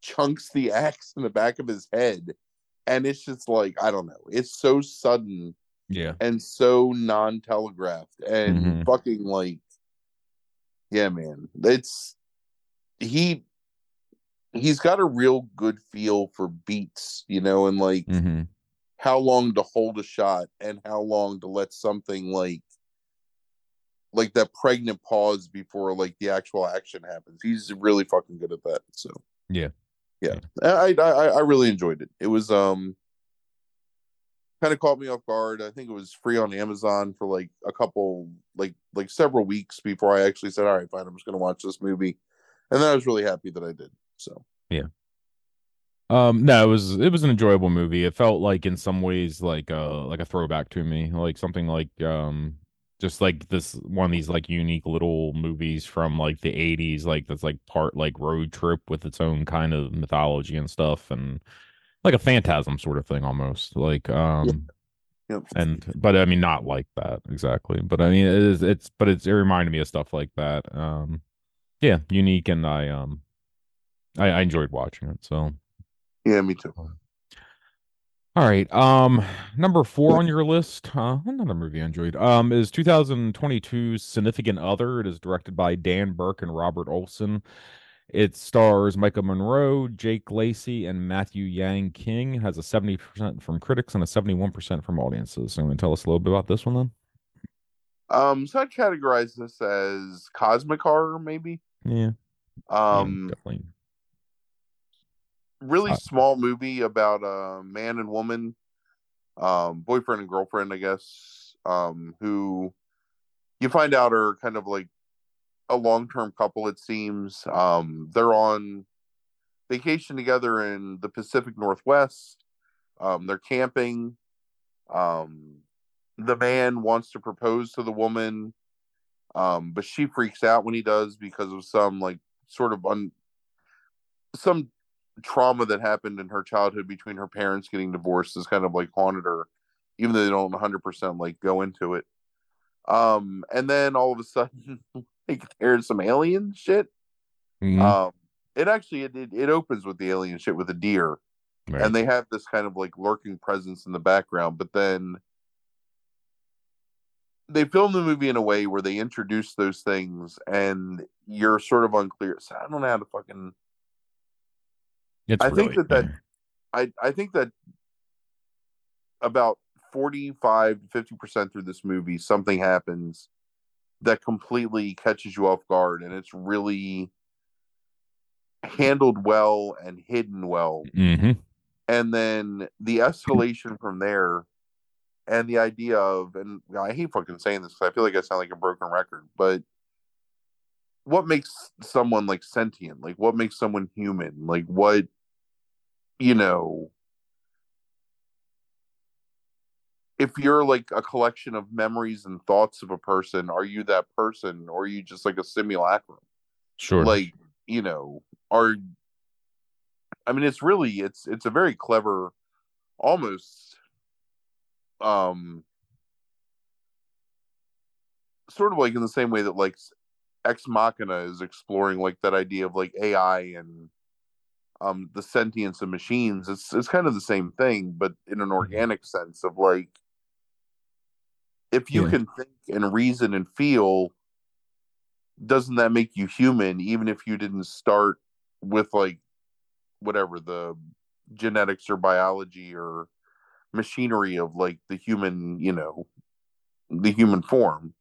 chunks the axe in the back of his head, and it's just like, I don't know. It's so sudden, yeah, and so non-telegraphed, and mm-hmm. fucking like, yeah, man. It's he he's got a real good feel for beats, you know, and like mm-hmm. how long to hold a shot and how long to let something like like that pregnant pause before like the actual action happens. He's really fucking good at that. So yeah, yeah, yeah. I, I I really enjoyed it. It was um kind of caught me off guard. I think it was free on Amazon for like a couple like like several weeks before I actually said, all right, fine, I'm just gonna watch this movie, and then I was really happy that I did. So yeah. Um, no, it was it was an enjoyable movie. It felt like in some ways like uh like a throwback to me, like something like um just like this one of these like unique little movies from like the eighties, like that's like part like road trip with its own kind of mythology and stuff, and like a phantasm sort of thing almost. Like um yep. Yep. and but I mean not like that exactly. But I mean it is it's but it's it reminded me of stuff like that. Um yeah, unique, and I um I, I enjoyed watching it, so yeah, me too. All right. Um, number four on your list, uh, another movie I enjoyed, um, is twenty twenty-two's Significant Other. It is directed by Dan Burke and Robert Olson. It stars Micah Monroe, Jake Lacy, and Matthew Yang King. It has a seventy percent from critics and a seventy-one percent from audiences. So, you want to tell us a little bit about this one, then? Um, so I categorize this as cosmic horror, maybe. Yeah. Um, yeah, definitely. Really small movie about a man and woman, um, boyfriend and girlfriend, I guess, um, who you find out are kind of like a long-term couple, it seems. Um, they're on vacation together in the Pacific Northwest. Um, they're camping. Um, the man wants to propose to the woman, um, but she freaks out when he does because of some like sort of un- some... trauma that happened in her childhood between her parents getting divorced is kind of like haunted her, even though they don't one hundred percent like go into it. Um, and then all of a sudden, like there's some alien shit. Mm-hmm. Um, it actually it, it it opens with the alien shit with a deer, right. And they have this kind of like lurking presence in the background. But then they film the movie in a way where they introduce those things, and you're sort of unclear. So I don't know how to fucking. It's I really think that, that I, I think that about forty-five to fifty percent through this movie, something happens that completely catches you off guard, and it's really handled well and hidden well. Mm-hmm. And then the escalation from there, and the idea of, and I hate fucking saying this because I feel like I sound like a broken record, but what makes someone like sentient? Like what makes someone human? Like what, you know, if you're like a collection of memories and thoughts of a person, are you that person, or are you just like a simulacrum? Sure. Like, you know, are, I mean, it's really, it's, it's a very clever, almost, um, sort of like in the same way that like Ex Machina is exploring like that idea of like A I and um the sentience of machines. It's it's kind of the same thing, but in an organic sense of like if you yeah. can think and reason and feel, doesn't that make you human, even if you didn't start with like whatever the genetics or biology or machinery of like the human, you know, the human form.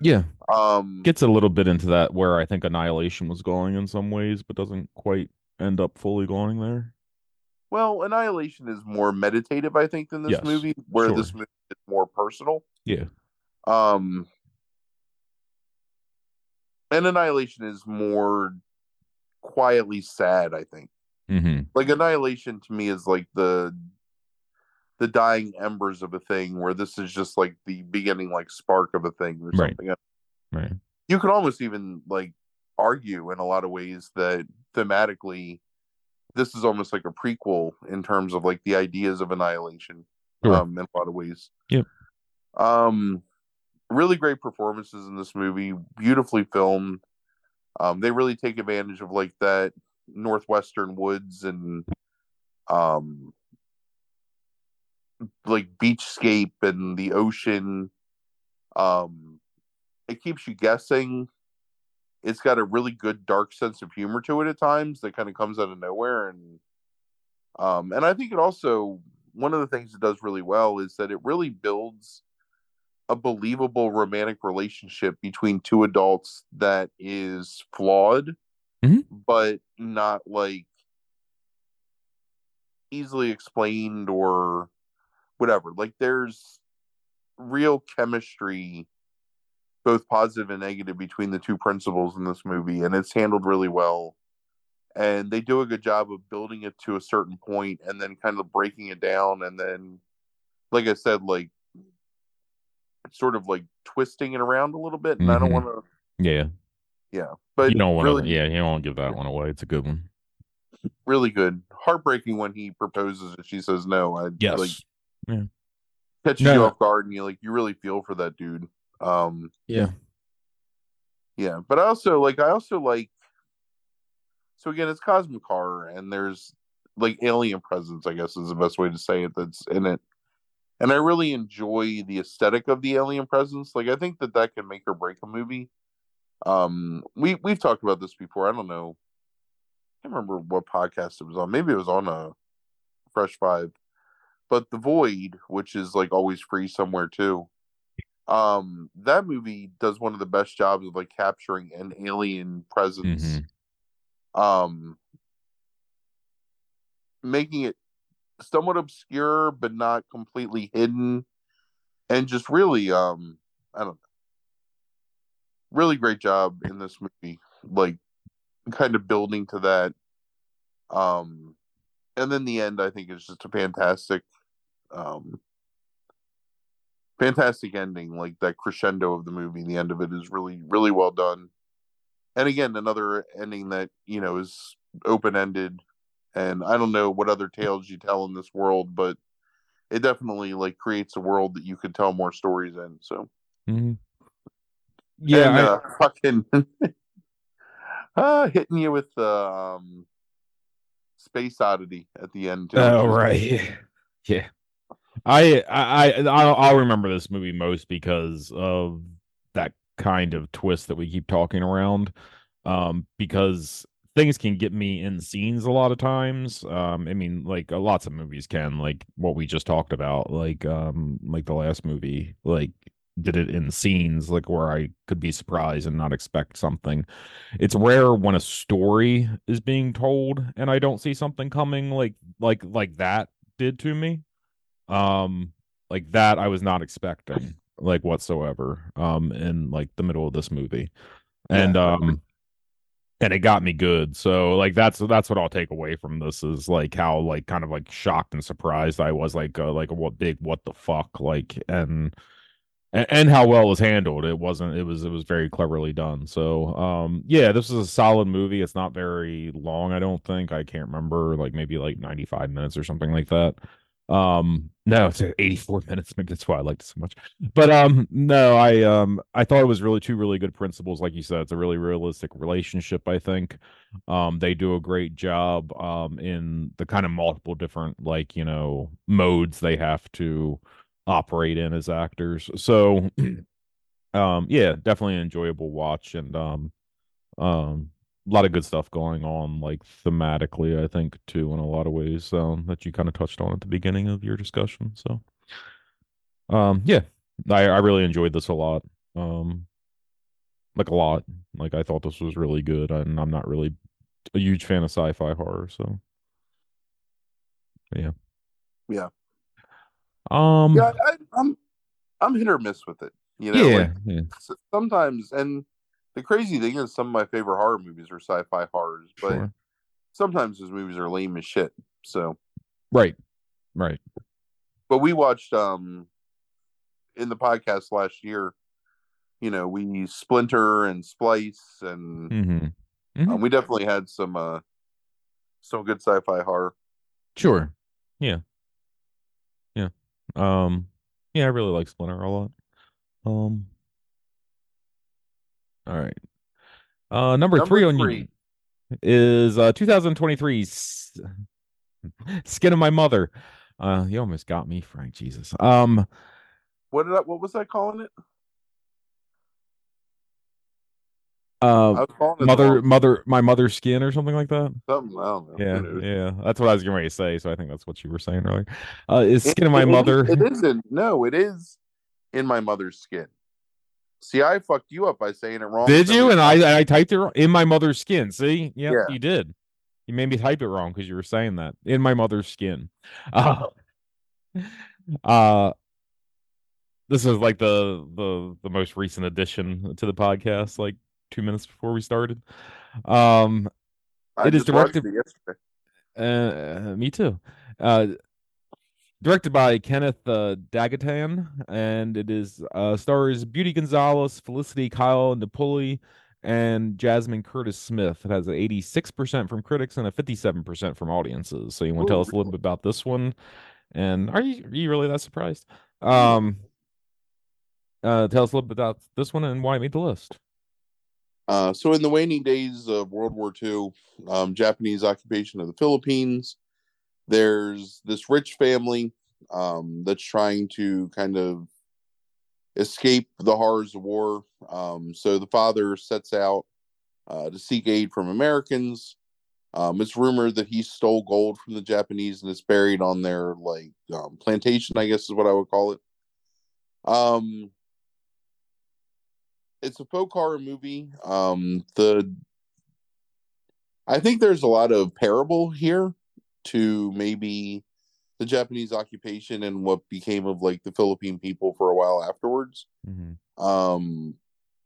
Yeah, um, gets a little bit into that where I think Annihilation was going in some ways, but doesn't quite end up fully going there. Well, Annihilation is more meditative, I think, than this yes, movie, where sure. this movie is more personal. Yeah. Um, and Annihilation is more quietly sad, I think. Mm-hmm. Like Annihilation to me is like the the dying embers of a thing, where this is just like the beginning, like spark of a thing or right. something else. Right. You could almost even like argue in a lot of ways that thematically this is almost like a prequel in terms of like the ideas of Annihilation. Sure. Um, in a lot of ways. Yep. Um, really great performances in this movie, beautifully filmed. Um, they really take advantage of like that Northwestern woods and, um, like beachscape and the ocean. Um, it keeps you guessing. it's got a really good dark sense of humor to it at times that kind of comes out of nowhere. And um, and I think it also, one of the things it does really well is that it really builds a believable romantic relationship between two adults that is flawed, mm-hmm. but not like easily explained or whatever. Like there's real chemistry, both positive and negative, between the two principals in this movie, and it's handled really well. And they do a good job of building it to a certain point and then kind of breaking it down. And then, like I said, like sort of like twisting it around a little bit. And mm-hmm. I don't want to, yeah. Yeah. But you don't want to, really, yeah, you don't want to give that yeah. one away. It's a good one. Really good. Heartbreaking when he proposes and she says no. I yes. like yeah. catches no. you off guard, and you like, you really feel for that dude. Um, yeah. Yeah. But I also like, I also like, so again, it's cosmic horror, and there's like alien presence, I guess is the best way to say it, that's in it. And I really enjoy the aesthetic of the alien presence. Like, I think that that can make or break a movie. Um, we, we've talked about this before. I don't know. I can't remember what podcast it was on. Maybe it was on a Fresh Five. But The Void, which is like always free somewhere too. Um, that movie does one of the best jobs of like capturing an alien presence, mm-hmm. um, making it somewhat obscure but not completely hidden, and just really, um, I don't know, really great job in this movie, like kind of building to that. Um, and then the end, I think, is just a fantastic, um. fantastic ending. Like that crescendo of the movie, the end of it is really, really well done. And again, another ending that, you know, is open-ended, and I don't know what other tales you tell in this world, but it definitely like creates a world that you could tell more stories in. So mm-hmm. yeah, and, I... uh, fucking uh, hitting you with uh, um, Space Oddity at the end too. Oh right, yeah. yeah. I I I'll, I'll remember this movie most because of that kind of twist that we keep talking around, um, because things can get me in scenes a lot of times. Um, I mean, like uh, lots of movies can, like what we just talked about, like um, like the last movie, like did it in scenes, like where I could be surprised and not expect something. It's rare when a story is being told and I don't see something coming, like like like that did to me. Um, like that I was not expecting, like whatsoever, um, in like the middle of this movie, and yeah. um, and it got me good. So like that's that's what I'll take away from this, is like how like kind of like shocked and surprised I was, like uh, like what big what the fuck, like and and how well it was handled. It wasn't. It was. It was very cleverly done. So, um, yeah, this is a solid movie. It's not very long, I don't think. I can't remember. Like maybe like ninety-five minutes or something like that. Um no, it's eighty-four minutes. Maybe that's why I liked it so much. But um no, I um I thought it was really two really good principles. Like you said, it's a really realistic relationship, I think. Um they do a great job um in the kind of multiple different, like, you know, modes they have to operate in as actors. So um yeah, definitely an enjoyable watch, and um um a lot of good stuff going on, like thematically, I think, too, in a lot of ways, um, that you kind of touched on at the beginning of your discussion. So, um, yeah, I, I really enjoyed this a lot, um, like a lot. Like I thought this was really good, and I'm not really a huge fan of sci-fi horror, so yeah, yeah. Um, yeah, I, I'm I'm hit or miss with it, you know. Yeah, like, yeah. Sometimes and. The crazy thing is, some of my favorite horror movies are sci-fi horrors, but sure. sometimes those movies are lame as shit. So, right, right. But we watched um, in the podcast last year. You know, we used Splinter and Splice, and mm-hmm. Mm-hmm. Um, we definitely had some uh, some good sci-fi horror. Sure. Yeah. Yeah. Um. Yeah, I really like Splinter a lot. Um. All right. Uh, number, number three on you is uh, twenty twenty-three's Skin of My Mother. Uh, you almost got me, Frank. Jesus. Um, what did I, what was I calling it? Uh, mother, mother, my mother's skin, or something like that. Something, I don't know. Yeah, yeah, that's what I was getting ready to say. So I think that's what you were saying earlier. Uh, is skin of my mother? It isn't. No, it is in my mother's skin. See, I fucked you up by saying it wrong. Did you? And I, I typed it wrong. In my mother's skin. See, yep, yeah, you did. You made me type it wrong because you were saying that. In my mother's skin. Uh, uh this is like the the the most recent addition to the podcast. Like. Two minutes before we started. Um, I it is directed. It uh, me too. Uh, directed by Kenneth uh, Dagatan, and it is uh, stars Beauty Gonzalez, Felicity Kyle Napoli, and Jasmine Curtis Smith. It has an eighty-six percent from critics and a fifty-seven percent from audiences. So you want to tell us a little bit about this one? And are you are you really that surprised? Um, uh, tell us a little bit about this one and why it made the list. Uh, so in the waning days of World War Two, um, Japanese occupation of the Philippines, there's this rich family um, that's trying to kind of escape the horrors of war. Um, so the father sets out uh, to seek aid from Americans. Um, it's rumored that he stole gold from the Japanese and it's buried on their like um, plantation, I guess is what I would call it. Um, It's a folk horror movie. Um, the I think there's a lot of parable here to maybe the Japanese occupation and what became of like the Philippine people for a while afterwards. Mm-hmm. Um,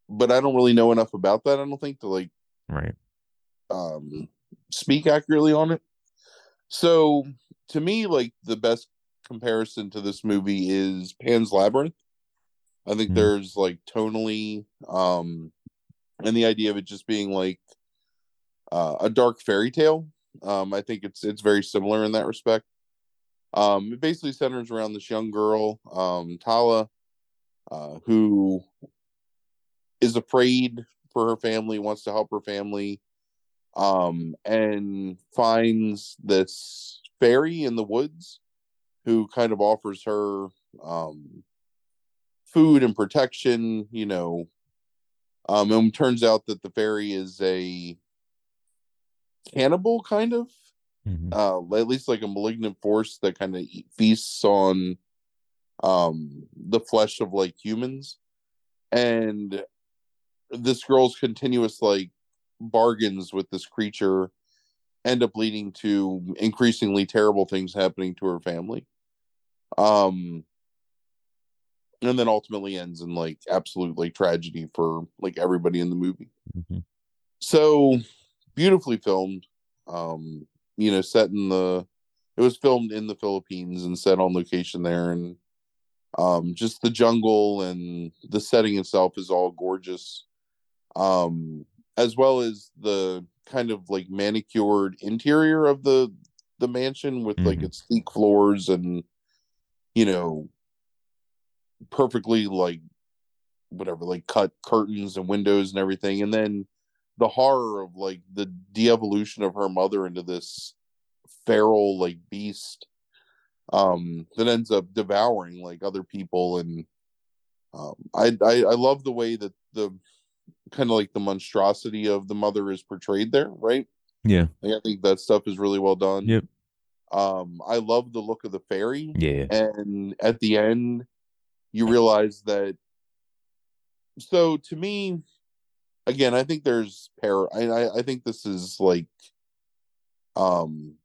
but I don't really know enough about that. I don't think to like right um, speak accurately on it. So to me, like the best comparison to this movie is Pan's Labyrinth. I think there's like tonally um, and the idea of it just being like uh, a dark fairy tale. Um, I think it's it's very similar in that respect. Um, it basically centers around this young girl, um, Tala, uh, who is afraid for her family, wants to help her family, um, and finds this fairy in the woods who kind of offers her... Um, food and protection, you know, um, and it turns out that the fairy is a cannibal, kind of, mm-hmm. uh, at least like a malignant force that kind of feasts on um, the flesh of like humans. And this girl's continuous like bargains with this creature end up leading to increasingly terrible things happening to her family. Um, And then ultimately ends in like absolute like tragedy for like everybody in the movie. Mm-hmm. So beautifully filmed, um, you know, set in the, it was filmed in the Philippines and set on location there. And um, just the jungle and the setting itself is all gorgeous. Um, as well as the kind of like manicured interior of the, the mansion with mm-hmm. like its sleek floors and, you know, perfectly like whatever like cut curtains and windows and everything, and then the horror of like the de-evolution of her mother into this feral like beast um that ends up devouring like other people. And um I I, I love the way that the kind of like the monstrosity of the mother is portrayed there, right? Yeah, like, I think that stuff is really well done. Yep. um I love the look of the fairy. Yeah. And at the end you realize that. So to me, again, I think there's para. I I think this is like, um,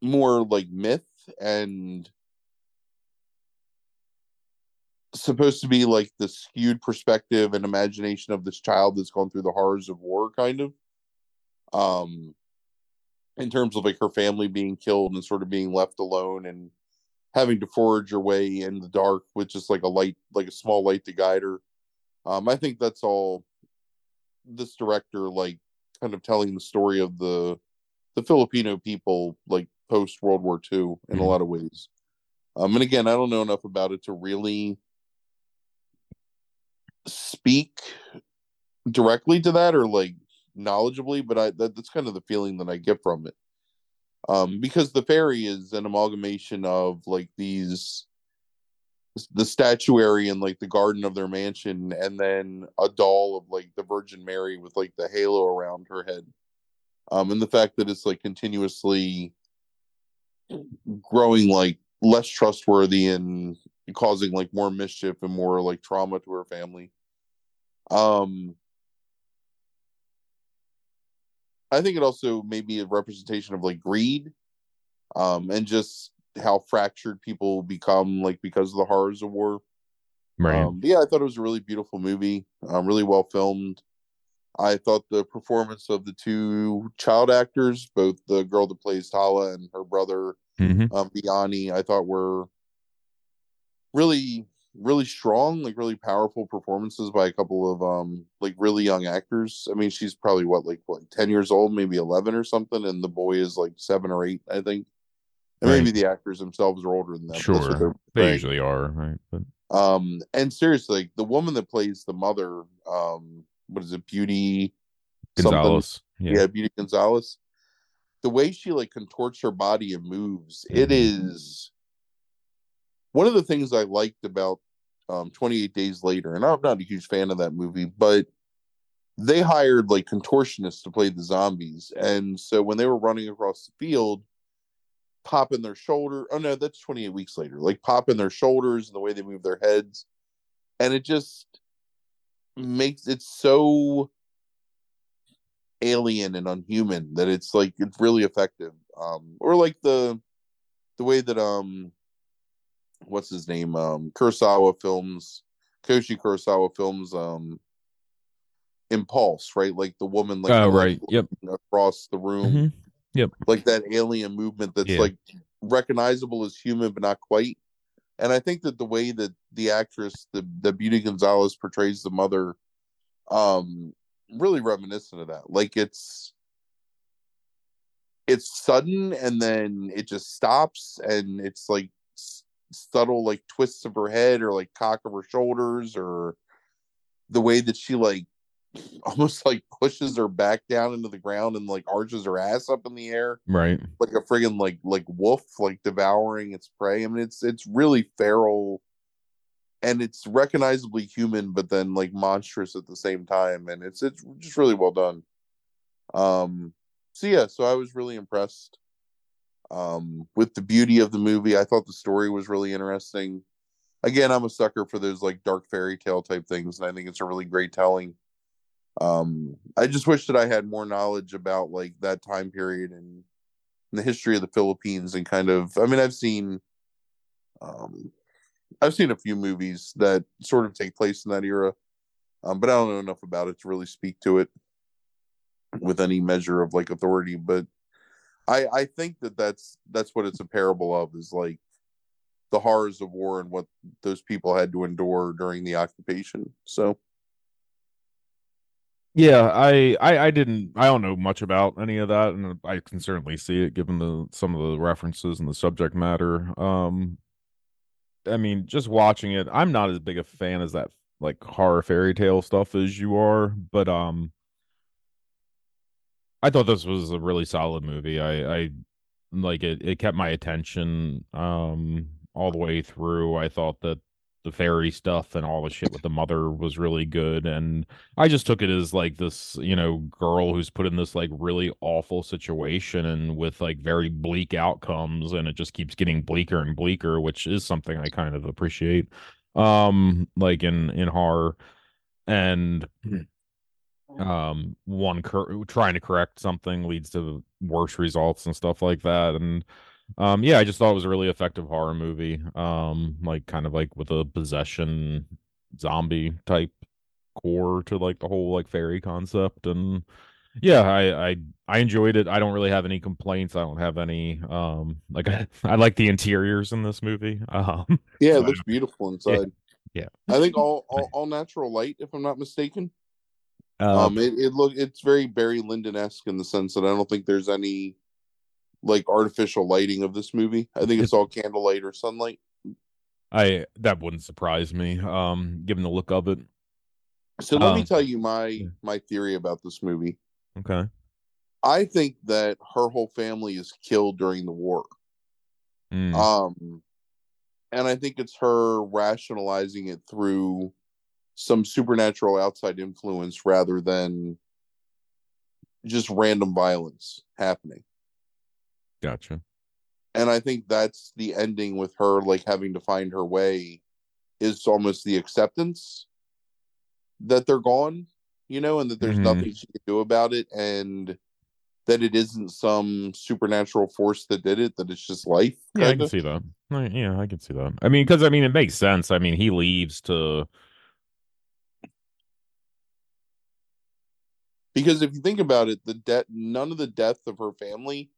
more like myth and supposed to be like the skewed perspective and imagination of this child that's gone through the horrors of war, kind of. Um, in terms of like her family being killed and sort of being left alone and having to forge your way in the dark with just like a light, like a small light to guide her. Um, I think that's all this director, like kind of telling the story of the, the Filipino people, like post World War Two in mm-hmm. a lot of ways. Um, and again, I don't know enough about it to really speak directly to that or like knowledgeably, but I, that, that's kind of the feeling that I get from it. Um, because the fairy is an amalgamation of like these the statuary in like the garden of their mansion, and then a doll of like the Virgin Mary with like the halo around her head. Um, and the fact that it's like continuously growing like less trustworthy and causing like more mischief and more like trauma to her family. Um, I think it also may be a representation of like greed, um, and just how fractured people become, like because of the horrors of war. Right. Um, yeah, I thought it was a really beautiful movie, um, really well filmed. I thought the performance of the two child actors, both the girl that plays Tala and her brother, mm-hmm. um, Biani, I thought were really, really strong, like really powerful performances by a couple of um, like really young actors. I mean, she's probably what, like what, ten years old, maybe eleven or something. And the boy is like seven or eight, I think. And right. Maybe the actors themselves are older than that. Sure. They right. usually are. Right. But... Um, and seriously, the woman that plays the mother, um, what is it, Beauty Gonzalez? Yeah. yeah, Beauty Gonzalez. The way she like contorts her body and moves, mm-hmm. it is one of the things I liked about um, twenty-eight Days Later. And I'm not a huge fan of that movie, but they hired like contortionists to play the zombies. And so when they were running across the field, popping their shoulder. Oh no, that's twenty-eight Weeks Later. Like popping their shoulders and the way they move their heads. And it just makes it so alien and unhuman that it's like it's really effective. Um, or like the the way that um what's his name? Um Kurosawa films, Koshi Kurosawa films um Impulse, right? Like the woman like, oh, right. like yep. across the room. Mm-hmm. Yep. Like that alien movement that's yeah. like recognizable as human but not quite. And I think that the way that the actress, the, the Beauty Gonzalez portrays the mother, um, really reminiscent of that. Like it's it's sudden and then it just stops, and it's like s- subtle like twists of her head or like cock of her shoulders, or the way that she like almost like pushes her back down into the ground and like arches her ass up in the air, right? Like a friggin' like like wolf, like devouring its prey. I mean, it's it's really feral, and it's recognizably human, but then like monstrous at the same time. And it's it's just really well done. Um, so yeah, so I was really impressed um with the beauty of the movie. I thought the story was really interesting. Again, I'm a sucker for those like dark fairy tale type things, and I think it's a really great telling. Um, I just wish that I had more knowledge about like that time period and, and the history of the Philippines and kind of, I mean, I've seen, um, I've seen a few movies that sort of take place in that era, um, but I don't know enough about it to really speak to it with any measure of like authority. But I, I think that that's, that's what it's a parable of, is like the horrors of war and what those people had to endure during the occupation. So. Yeah, I, I, I didn't, I don't know much about any of that, and I can certainly see it given the some of the references and the subject matter. Um, I mean, just watching it, I'm not as big a fan as that like horror fairy tale stuff as you are, but um, I thought this was a really solid movie. I, I like it. It kept my attention um all the way through. I thought that the fairy stuff and all the shit with the mother was really good. And I just took it as like this, you know, girl who's put in this like really awful situation and with like very bleak outcomes, and it just keeps getting bleaker and bleaker, which is something I kind of appreciate, um, like in, in horror, and um, one cor- trying to correct something leads to worse results and stuff like that. And, Um, yeah, I just thought it was a really effective horror movie, um, like kind of like with a possession zombie type core to like the whole like fairy concept. And yeah, I, I, I enjoyed it. I don't really have any complaints. I don't have any, um, like I, I like the interiors in this movie. Um, yeah, it looks beautiful inside. Yeah. yeah. I think all, all, all natural light, if I'm not mistaken. Um, um it, it look, it's very Barry Lyndon-esque in the sense that I don't think there's any like artificial lighting of this movie. I think it's all candlelight or sunlight. I that wouldn't surprise me, um, given the look of it. So let um, me tell you my my theory about this movie. Okay. I think that her whole family is killed during the war. Mm. Um, And I think it's her rationalizing it through some supernatural outside influence rather than just random violence happening. Gotcha. And I think that's the ending with her, like, having to find her way is almost the acceptance that they're gone, you know, and that there's mm-hmm. nothing she can do about it, and that it isn't some supernatural force that did it, that it's just life. Yeah, I can of. see that. I, yeah, I can see that. I mean, because, I mean, it makes sense. I mean, he leaves to... Because if you think about it, the de- none of the death of her family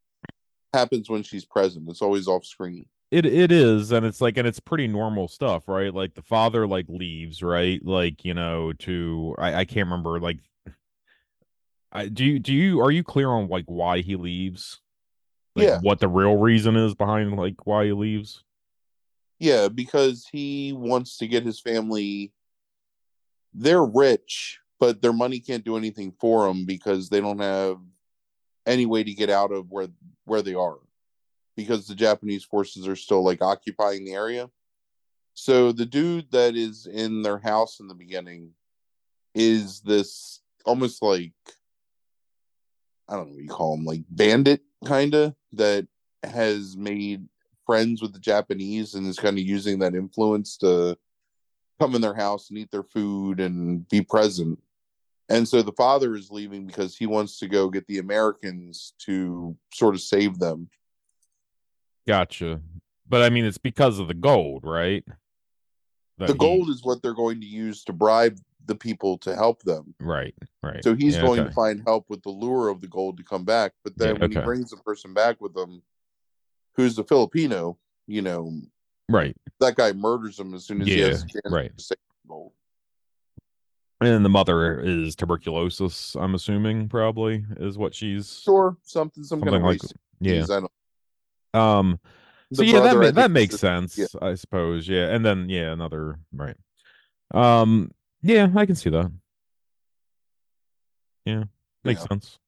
happens when she's present. It's always off screen. It it is, and it's like, and it's pretty normal stuff, right? Like the father like leaves, right? Like, you know, to I, I can't remember. Like, I, do you do you are you clear on like why he leaves? Like, yeah, what the real reason is behind like why he leaves? Yeah, because he wants to get his family. They're rich, but their money can't do anything for them because they don't have any way to get out of where where they are, because the Japanese forces are still like occupying the area. So the dude that is in their house in the beginning is this almost like, I don't know what you call him, like bandit kind of, that has made friends with the Japanese and is kind of using that influence to come in their house and eat their food and be present. And so the father is leaving because he wants to go get the Americans to sort of save them. Gotcha. But I mean, it's because of the gold, right? That the gold he... is what they're going to use to bribe the people to help them. Right, right. So he's yeah, going okay. to find help with the lure of the gold to come back. But then yeah, when okay. he brings the person back with him, who's the Filipino, you know, right? That guy murders him as soon as yeah, he has a chance right. to save the gold. And the mother is tuberculosis, I'm assuming, probably, is what she's... Sure, something, some something kind of like... Yeah. I don't Um, so the yeah, brother, that ma- that makes sense, yeah. I suppose. Yeah, and then yeah, another right. Um, yeah, I can see that. Yeah, makes yeah. sense.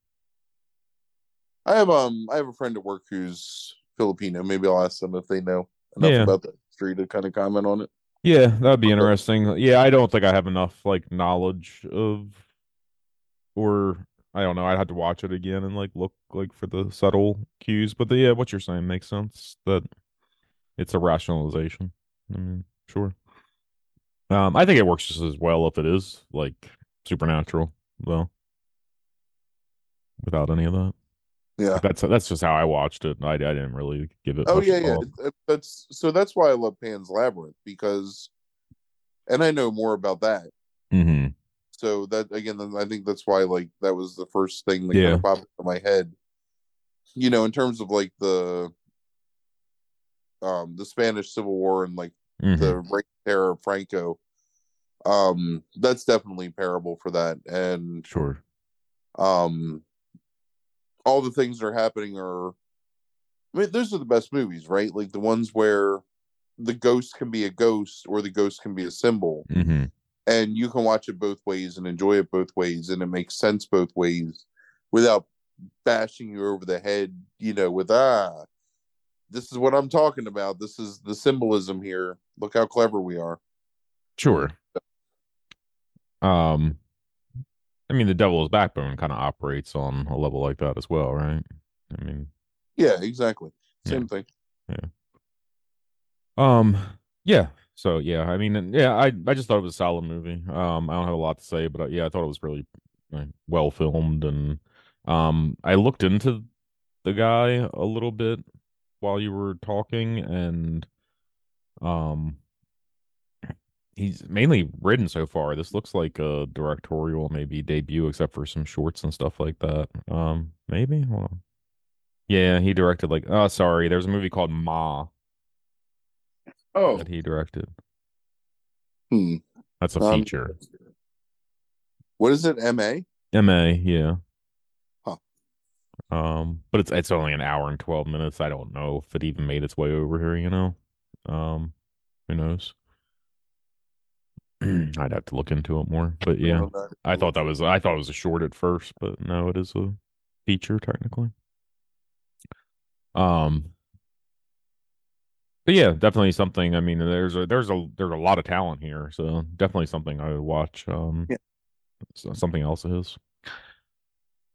I have um, I have a friend at work who's Filipino. Maybe I'll ask them if they know enough yeah. about the history to kind of comment on it. Yeah, that'd be okay. interesting. Yeah, I don't think I have enough like knowledge of, or. I don't know. I'd have to watch it again and like look like for the subtle cues. But the, yeah, what you're saying makes sense. That it's a rationalization. I mean, sure. Um, I think it works just as well if it is like supernatural, though, without any of that. Yeah, that's that's just how I watched it. I I didn't really give it. Oh yeah, love. yeah. That's so. That's why I love Pan's Labyrinth, because, and I know more about that. Mm-hmm. So that, again, I think that's why, like, that was the first thing that yeah. kind of popped into my head, you know, in terms of like the, um, the Spanish Civil War and like mm-hmm. the Reign of Terror of Franco. Um, that's definitely parable for that. And sure. Um, all the things that are happening are, I mean, those are the best movies, right? Like the ones where the ghost can be a ghost or the ghost can be a symbol. Mm-hmm. And you can watch it both ways and enjoy it both ways, and it makes sense both ways without bashing you over the head, you know, with, ah, this is what I'm talking about. This is the symbolism here. Look how clever we are. Sure. Um, I mean, The Devil's Backbone kind of operates on a level like that as well, right? I mean... Yeah, exactly. Same yeah. thing. Yeah. Um, yeah. So, yeah, I mean, yeah, I, I just thought it was a solid movie. Um, I don't have a lot to say, but, yeah, I thought it was really like, well filmed. And um, I looked into the guy a little bit while you were talking, and um, he's mainly written so far. This looks like a directorial maybe debut, except for some shorts and stuff like that. Um, maybe? Hold on. Yeah, he directed, like, oh, sorry, there's a movie called Ma. Oh, that he directed. Hmm. That's a um, feature. What is it? M A M A Yeah. Huh. Um, but it's it's only an hour and twelve minutes. I don't know if it even made its way over here. You know, um, who knows? I'd have to look into it more. But yeah, I thought that was I thought it was a short at first, but no, it is a feature technically. Um. But yeah, definitely something. I mean, there's a there's a there's a lot of talent here, so definitely something I would watch. Um, yeah. Something else is.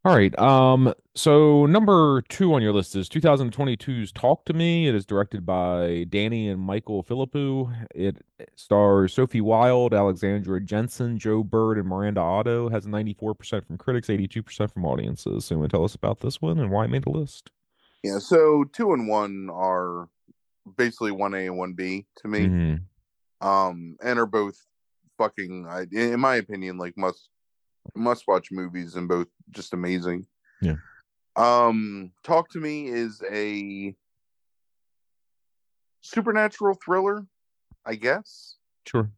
All right. Um. So number two on your list is twenty twenty-two's Talk to Me. It is directed by Danny and Michael Philippou. It stars Sophie Wilde, Alexandra Jensen, Joe Bird, and Miranda Otto. Has ninety-four percent from critics, eighty-two percent from audiences. So you want to tell us about this one and why it made the list? Yeah. So two and one are basically one A and one B to me. Mm-hmm. Um, and are both fucking, in my opinion, like must must watch movies, and both just amazing. Yeah. Um, Talk to Me is a supernatural thriller, I guess. Sure.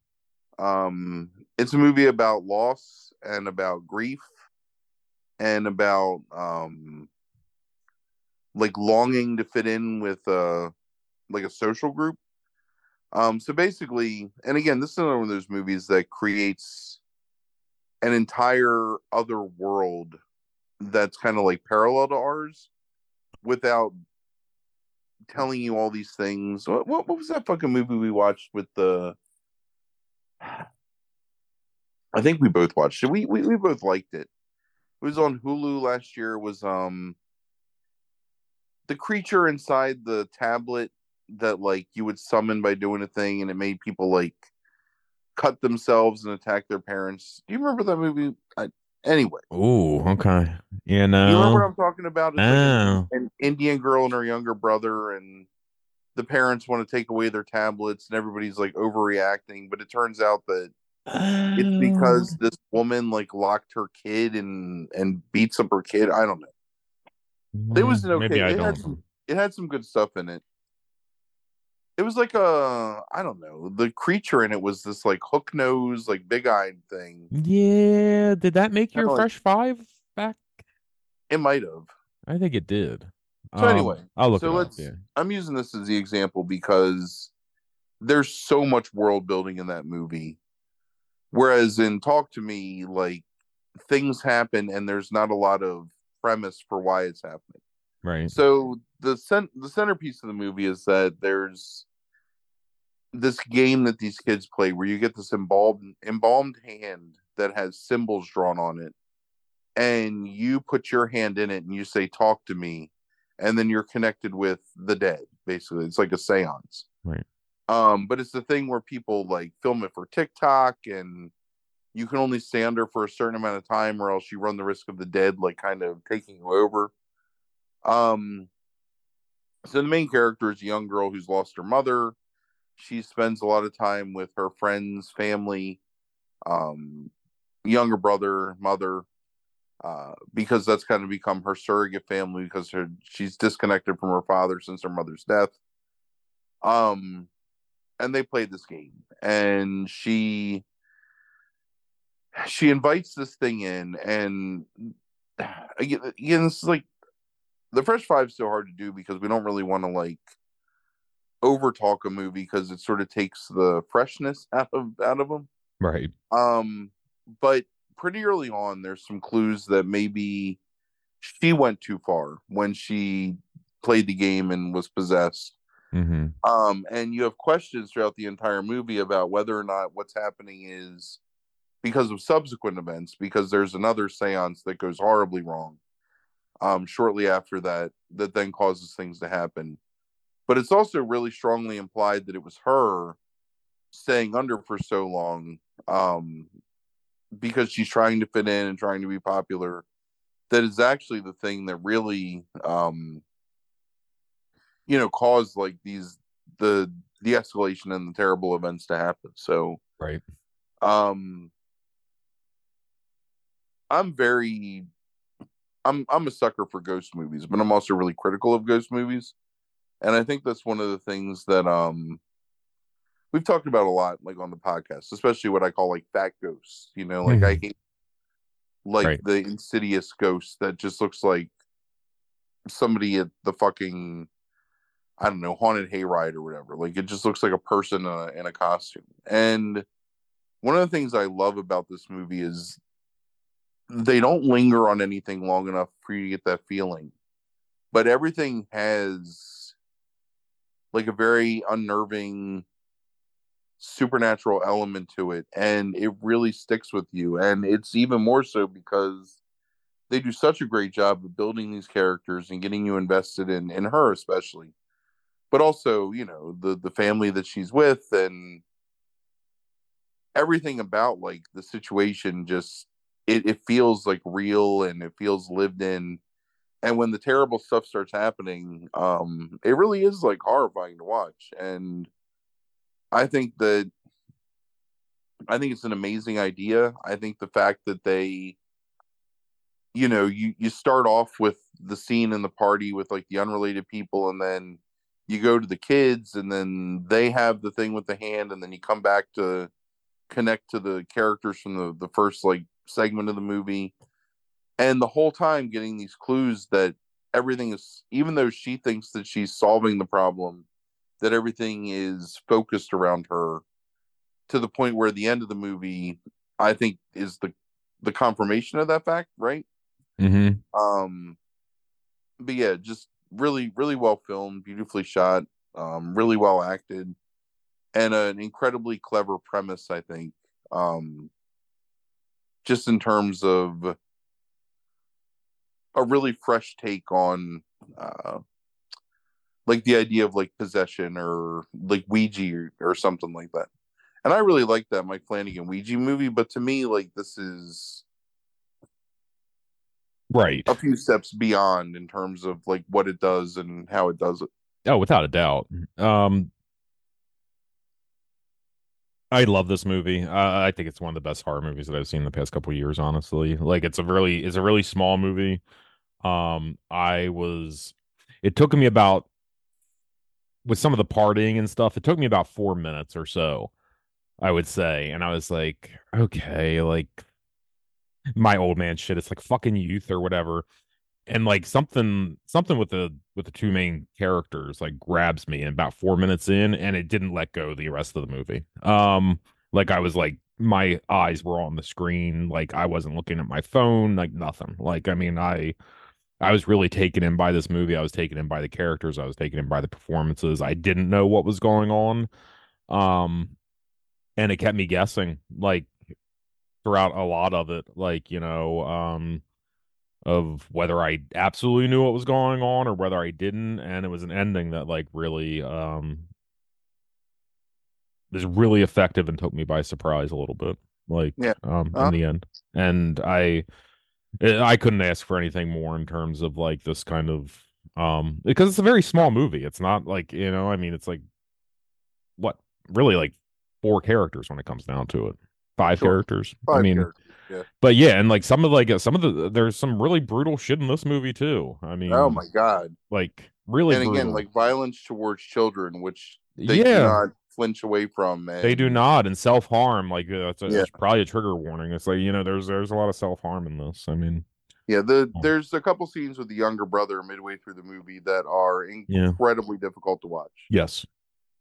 Um, it's a movie about loss and about grief and about um, like longing to fit in with uh like a social group. Um, so basically, and again, this is another one of those movies that creates an entire other world that's kind of like parallel to ours without telling you all these things. What, what, what was that fucking movie we watched with the, I think we both watched it. We, we, we both liked it. It was on Hulu last year. It was, um, the creature inside the tablet that like you would summon by doing a thing, and it made people like cut themselves and attack their parents. Do you remember that movie? I, anyway. Oh, okay. You know, you remember what I'm talking about? It's oh. like an Indian girl and her younger brother, and the parents want to take away their tablets, and everybody's like overreacting. But it turns out that oh. it's because this woman like locked her kid and and beats up her kid. I don't know. It was an okay. Maybe I it, don't had know. Some, it had some good stuff in it. It was like a, I don't know, the creature in it was this like hook nose, like big eyed thing. Yeah. Did that make your like, Fresh Five back? It might have. I think it did. So um, anyway, I'll look so it let's, up, yeah. I'm using this as the example because there's so much world building in that movie. Whereas in Talk to Me, like things happen and there's not a lot of premise for why it's happening. Right. So the cent- the centerpiece of the movie is that there's this game that these kids play where you get this embalmed embalmed hand that has symbols drawn on it, and you put your hand in it and you say "Talk to me," and then you're connected with the dead. Basically, it's like a seance. Right. Um, but it's the thing where people like film it for TikTok, and you can only stay under for a certain amount of time, or else you run the risk of the dead like kind of taking you over. Um. So the main character is a young girl who's lost her mother. She spends a lot of time with her friends, family, um, younger brother, mother, uh, because that's kind of become her surrogate family because her, she's disconnected from her father since her mother's death. Um, and they play this game, and she she invites this thing in, and again, again this is like. The Fresh Five's so hard to do because we don't really want to like over talk a movie because it sort of takes the freshness out of out of them. Right. Um, but pretty early on, there's some clues that maybe she went too far when she played the game and was possessed. Mm-hmm. Um, and you have questions throughout the entire movie about whether or not what's happening is because of subsequent events, because there's another seance that goes horribly wrong. Um, shortly after that, that then causes things to happen. But it's also really strongly implied that it was her staying under for so long um, because she's trying to fit in and trying to be popular. That is actually the thing that really, um, you know, caused like these, the, the escalation and the terrible events to happen. So, right. Um, I'm very... I'm I'm a sucker for ghost movies, but I'm also really critical of ghost movies. And I think that's one of the things that um we've talked about a lot, like on the podcast, especially what I call like fat ghosts, you know, like mm-hmm. I hate like right. the insidious ghost that just looks like somebody at the fucking, I don't know, haunted hayride or whatever. Like it just looks like a person uh, in a costume. And one of the things I love about this movie is they don't linger on anything long enough for you to get that feeling, but everything has like a very unnerving supernatural element to it, and it really sticks with you. And it's even more so because they do such a great job of building these characters and getting you invested in in her especially, but also, you know, the the family that she's with and everything about like the situation. Just it, it feels like real and it feels lived in. And when the terrible stuff starts happening, um, it really is like horrifying to watch. And I think that I think it's an amazing idea. I think the fact that they, you know, you, you start off with the scene in the party with like the unrelated people, and then you go to the kids, and then they have the thing with the hand, and then you come back to connect to the characters from the, the first like segment of the movie. And the whole time getting these clues that everything is, even though she thinks that she's solving the problem, that everything is focused around her, to the point where the end of the movie, I think, is the the confirmation of that fact, right? Mm-hmm. Um, but yeah, just really, really well filmed, beautifully shot, um, really well acted, and an incredibly clever premise, I think. Um, just in terms of a really fresh take on, uh, like the idea of like possession or like Ouija or, or something like that. And I really like that Mike Flanagan Ouija movie, but to me, like, this is right a few steps beyond in terms of like what it does and how it does it. Oh, without a doubt. Um, I love this movie. Uh, I think it's one of the best horror movies that I've seen in the past couple of years, honestly. Like, it's a really, it's a really small movie. Um, I was, it took me about, with some of the partying and stuff, it took me about four minutes or so, I would say. And I was like, okay, like, my old man shit, it's like fucking Youth or whatever. And like something, something with the with the two main characters like grabs me, and about four minutes in, and it didn't let go the rest of the movie. Um, like I was like, my eyes were on the screen, like I wasn't looking at my phone, like nothing. Like, I mean, I I was really taken in by this movie. I was taken in by the characters. I was taken in by the performances. I didn't know what was going on, um, and it kept me guessing like throughout a lot of it. Like, you know, um. of whether I absolutely knew what was going on or whether I didn't. And it was an ending that like really um was really effective and took me by surprise a little bit, like yeah. um uh-huh. in the end. And I I couldn't ask for anything more in terms of like this kind of um because it's a very small movie. It's not like, you know, I mean, it's like what, really like four characters when it comes down to it. Five sure. characters. Five I mean characters. Yeah. But yeah, and like some of like some of the there's some really brutal shit in this movie too. I mean, oh my god, like really. And brutal. Again, like violence towards children, which they yeah. do not flinch away from. And they do not, and self harm, like that's, a, yeah. that's probably a trigger warning. It's like, you know, there's there's a lot of self harm in this. I mean, yeah, the yeah. there's a couple scenes with the younger brother midway through the movie that are incredibly yeah. difficult to watch. Yes.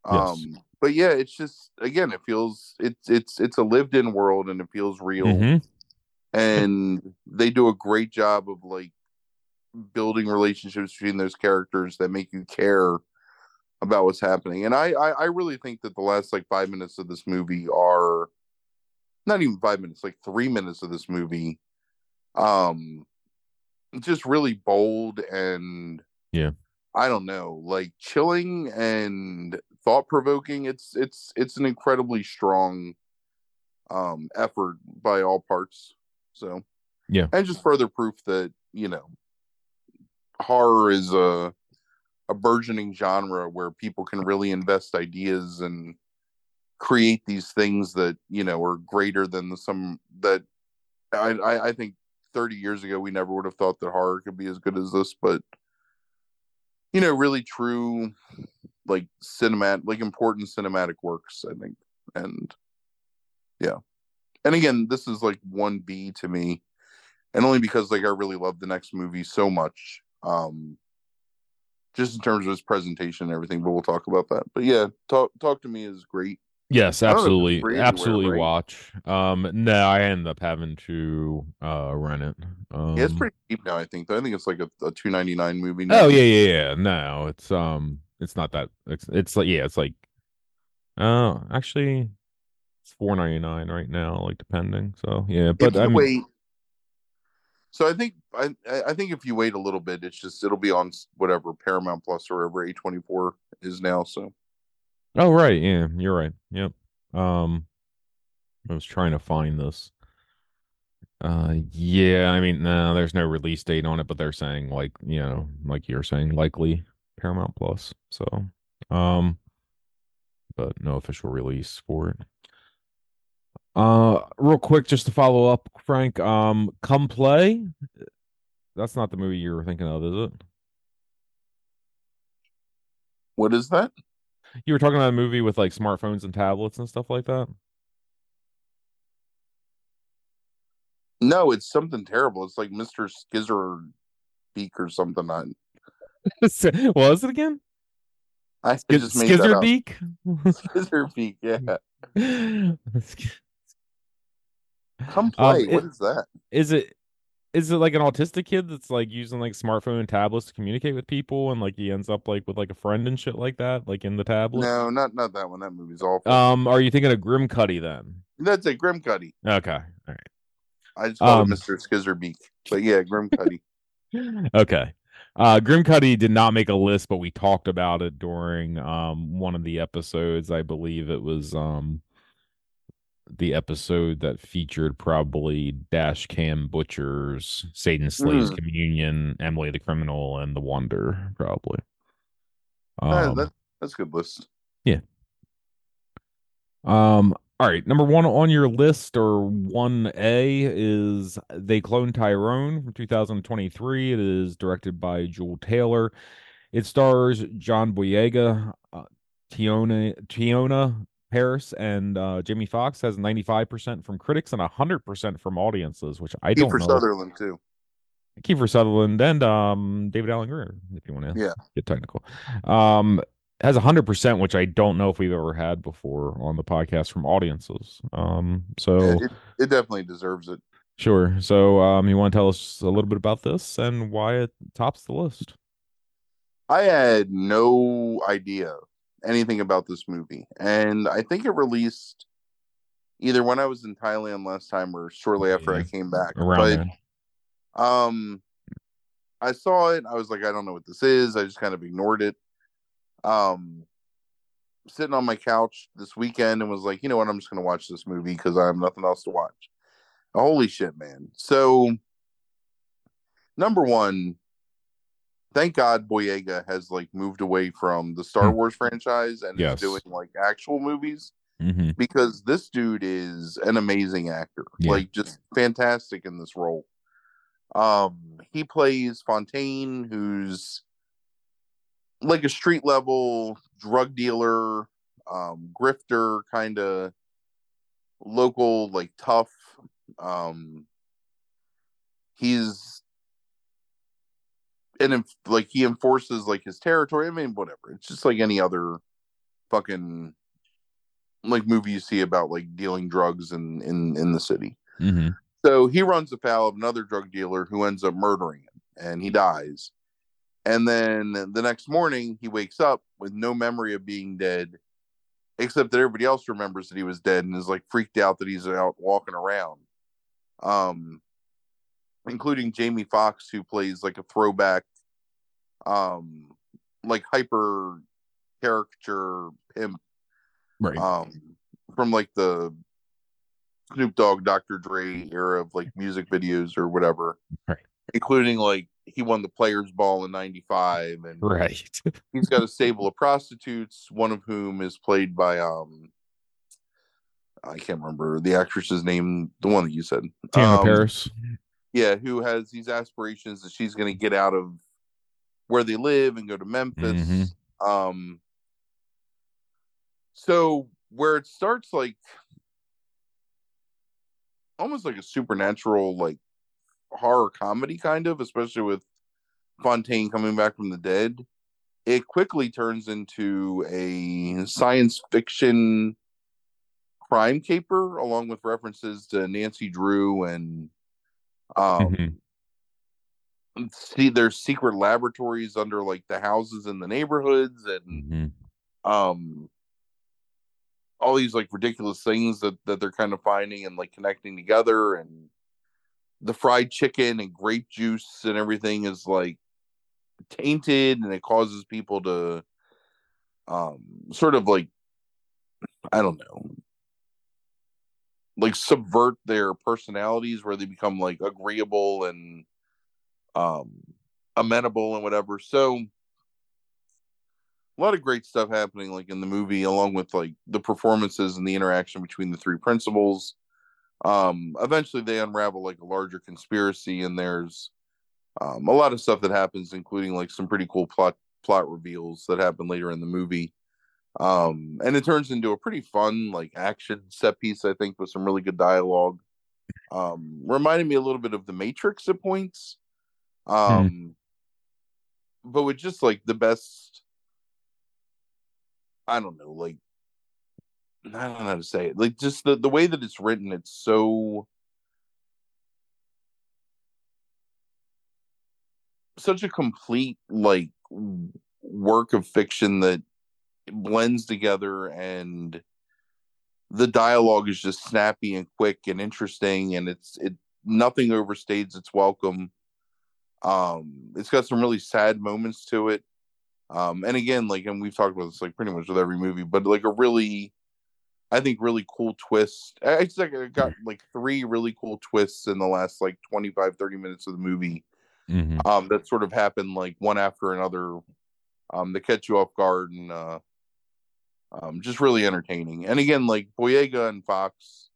Um, yes. But yeah, it's just, again, it feels it's it's it's a lived in world, and it feels real. Mm-hmm. And they do a great job of like building relationships between those characters that make you care about what's happening. And I, I, I really think that the last like five minutes of this movie are not even five minutes, like three minutes of this movie, um, just really bold and yeah, I don't know, like chilling and thought provoking. It's it's it's an incredibly strong um effort by all parts. So yeah, and just further proof that, you know, horror is a a burgeoning genre where people can really invest ideas and create these things that, you know, are greater than the some that I, I, I think thirty years ago we never would have thought that horror could be as good as this. But, you know, really true, like cinematic, like important cinematic works, I think, and yeah. And again, this is like one B to me, and only because like I really love the next movie so much, um, just in terms of its presentation and everything. But we'll talk about that. But yeah, talk talk to me is great. Yes, absolutely, great absolutely. Anywhere, right? Watch. Um, no, I end up having to uh, rent it. Um, yeah, it's pretty cheap now. I think though. I think it's like a, a two ninety-nine movie now. Oh yeah, yeah, yeah. No, it's um, It's not that. It's, it's like, yeah, it's like, oh, uh, actually, it's four ninety-nine right now, like, depending. So yeah, but I mean, wait. So I think I I think if you wait a little bit, it's just it'll be on whatever Paramount Plus or wherever A twenty-four is now. So. Oh right, yeah, you're right. Yep. Um, I was trying to find this. Uh, yeah, I mean, no, nah, there's no release date on it, but they're saying, like, you know, like you're saying, likely Paramount Plus. So, um, but no official release for it. Uh, real quick, just to follow up, Frank, um, Come Play. That's not the movie you were thinking of, is it? What is that? You were talking about a movie with, like, smartphones and tablets and stuff like that. No, it's something terrible. It's like Mister Skizzer Beak or something. On what was it again? I Sk- just made Skizzer that up. Beak. Skizzer Beak, yeah. Come Play. Um, what it, is that? Is it? Is it like an autistic kid that's like using like smartphone and tablets to communicate with people, and like he ends up like with like a friend and shit like that, like in the tablet? No, not not that one. That movie's awful. Um, are you thinking of Grim Cuddy then? That's a Grim Cuddy. Okay, all right. I just call um, it Mister Skizzerbeak, but yeah, Grim Cuddy. Okay, uh, Grim Cuddy did not make a list, but we talked about it during um one of the episodes. I believe it was um the episode that featured probably Dash Cam Butchers, Satan Slays mm. Communion, Emily the Criminal, and The Wonder. Probably. Um, uh, that, that's a good list. Yeah. Um. All right, number one on your list, or one A, is They Clone Tyrone from two thousand twenty-three. It is directed by Jewel Taylor. It stars John Boyega, uh, Tiona, Tiona Paris, and uh, Jamie Foxx. Has ninety-five percent from critics and one hundred percent from audiences, which I don't know. Kiefer Sutherland, too. Kiefer Sutherland and um, David Alan Grier, if you want to yeah. get technical. Um has one hundred percent, which I don't know if we've ever had before on the podcast from audiences. Um, so yeah, it, it definitely deserves it. Sure. So um, you want to tell us a little bit about this and why it tops the list? I had no idea anything about this movie. And I think it released either when I was in Thailand last time or shortly after yeah. I came back. Around but, um, I saw it. I was like, I don't know what this is. I just kind of ignored it. Um, sitting on my couch this weekend and was like, you know what, I'm just going to watch this movie because I have nothing else to watch. Holy shit, man. So, number one, thank God Boyega has, like, moved away from the Star Wars franchise and yes. is doing, like, actual movies mm-hmm. because this dude is an amazing actor. Yeah. Like, just fantastic in this role. Um, he plays Fontaine, who's like a street level drug dealer, um, grifter, kind of local, like tough. Um, he's and like he enforces like his territory. I mean, whatever. It's just like any other fucking like movie you see about like dealing drugs in in, in the city. Mm-hmm. So he runs afoul of another drug dealer who ends up murdering him, and he dies. And then the next morning, he wakes up with no memory of being dead, except that everybody else remembers that he was dead and is like freaked out that he's out walking around, um, including Jamie Foxx, who plays like a throwback, um, like hyper caricature pimp, right? Um, from like the Snoop Dogg, Doctor Dre era of like music videos or whatever, right? Including like. He won the Players Ball in ninety-five, and right, he's got a stable of prostitutes, one of whom is played by um, I can't remember the actress's name, the one that you said, Tiana um, Paris, yeah, who has these aspirations that she's going to get out of where they live and go to Memphis. Mm-hmm. Um, so where it starts, like almost like a supernatural, like. Horror comedy kind of, especially with Fontaine coming back from the dead, it quickly turns into a science fiction crime caper, along with references to Nancy Drew and um mm-hmm. see there's secret laboratories under like the houses in the neighborhoods and mm-hmm. um all these like ridiculous things that, that they're kind of finding and like connecting together, and the fried chicken and grape juice and everything is like tainted, and it causes people to um sort of like I don't know like subvert their personalities where they become like agreeable and um amenable and whatever. So a lot of great stuff happening like in the movie, along with like the performances and the interaction between the three principals. Um eventually they unravel like a larger conspiracy, and there's um a lot of stuff that happens, including like some pretty cool plot plot reveals that happen later in the movie. Um and it turns into a pretty fun like action set piece, I think, with some really good dialogue. Um reminded me a little bit of The Matrix at points. Um, hmm. But with just like the best, I don't know, like, I don't know how to say it. Like just the, the way that it's written, it's so, such a complete like work of fiction that it blends together, and the dialogue is just snappy and quick and interesting. And it's, it, nothing overstays its welcome. Um, it's got some really sad moments to it. Um, and again, like, and we've talked about this, like pretty much with every movie, but like a really, I think really cool twist. I like, I got like three really cool twists in the last like twenty-five, thirty minutes of the movie. Mm-hmm. Um, that sort of happened like one after another, um, that catch you off guard and, uh, um, just really entertaining. And again, like Boyega and Fox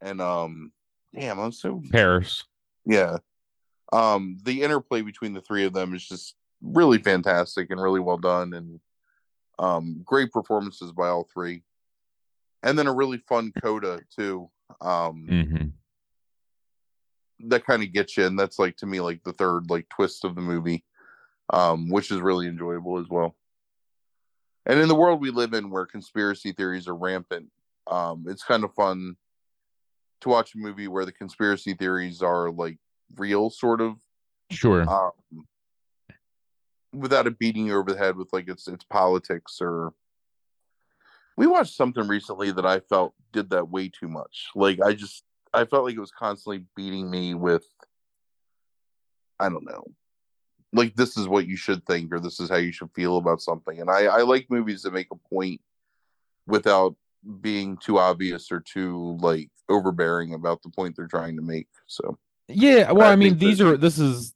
and, um, damn, I'm so Paris. Yeah. Um, the interplay between the three of them is just really fantastic and really well done, and um, great performances by all three. And then a really fun coda too. Um, mm-hmm. That kind of gets you, and that's like to me like the third like twist of the movie, um, which is really enjoyable as well. And in the world we live in, where conspiracy theories are rampant, um, it's kind of fun to watch a movie where the conspiracy theories are like real, sort of, sure, um, without it beating you over the head with like it's it's politics. Or we watched something recently that I felt did that way too much. Like I just I felt like it was constantly beating me with, I don't know, like this is what you should think, or this is how you should feel about something. And I I like movies that make a point without being too obvious or too like overbearing about the point they're trying to make. So. Yeah, well, I, I mean, these that... are, this is,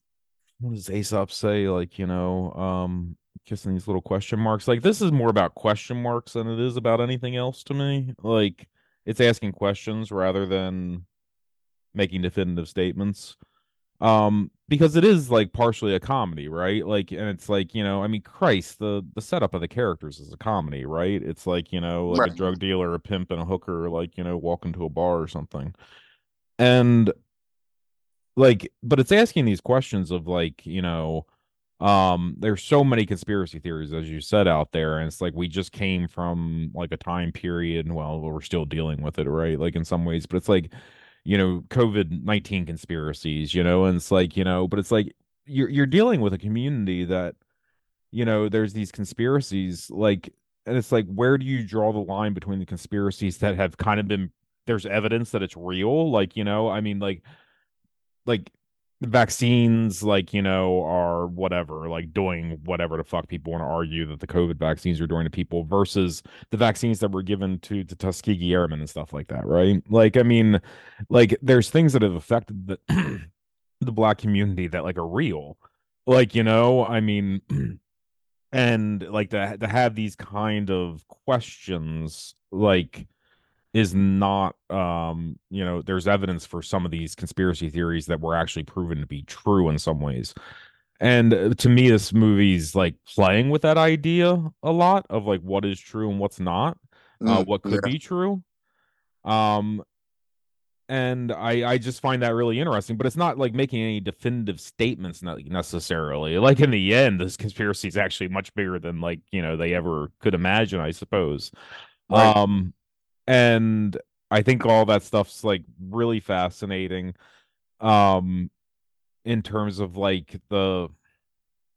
what does Aesop say? Like, you know, um, kissing these little question marks. Like, this is more about question marks than it is about anything else to me. Like, it's asking questions rather than making definitive statements. Um, because it is, like, partially a comedy, right? Like, and it's like, you know, I mean, Christ, the, the setup of the characters is a comedy, right? It's like, you know, like right. a drug dealer, a pimp, and a hooker, like, you know, walk into a bar or something. And... like, but it's asking these questions of like, you know, um, there's so many conspiracy theories, as you said, out there. And it's like, we just came from like a time period, and well, we're still dealing with it, right? Like in some ways, but it's like, you know, COVID nineteen conspiracies, you know, and it's like, you know, but it's like, you're, you're dealing with a community that, you know, there's these conspiracies, like, and it's like, where do you draw the line between the conspiracies that have kind of been, there's evidence that it's real? Like, you know, I mean, like, like vaccines, like, you know, are whatever, like doing whatever the fuck people want to argue that the COVID vaccines are doing to people, versus the vaccines that were given to the Tuskegee Airmen and stuff like that, right? Like, I mean, like there's things that have affected the the black community that like are real, like, you know, I mean, and like to, to have these kind of questions, like, is not, um, you know, there's evidence for some of these conspiracy theories that were actually proven to be true in some ways. And to me, this movie's like playing with that idea a lot of like what is true and what's not, uh, what could yeah. be true. Um, and I, I just find that really interesting, but it's not like making any definitive statements necessarily. Like in the end, this conspiracy is actually much bigger than like, you know, they ever could imagine, I suppose. Right. Um, And I think all that stuff's like really fascinating. Um, in terms of like the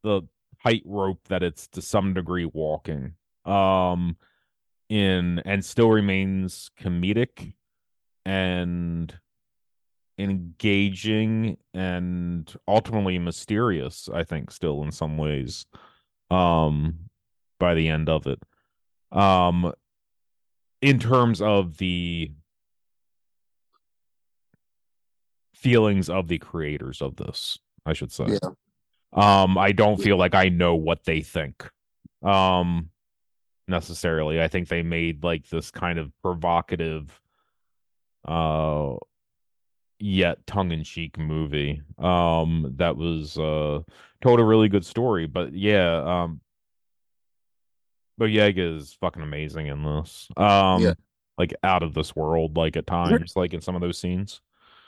the tightrope that it's to some degree walking, um, in and still remains comedic and engaging and ultimately mysterious, I think, still in some ways, um, by the end of it, um, in terms of the feelings of the creators of this, I should say. Yeah. Um, I don't feel like I know what they think, um, necessarily. I think they made like this kind of provocative, uh, yet tongue-in-cheek movie, um, that was uh, told a really good story. But yeah, um, Boyega is fucking amazing in this. Um, yeah. Like out of this world, like at times, like in some of those scenes.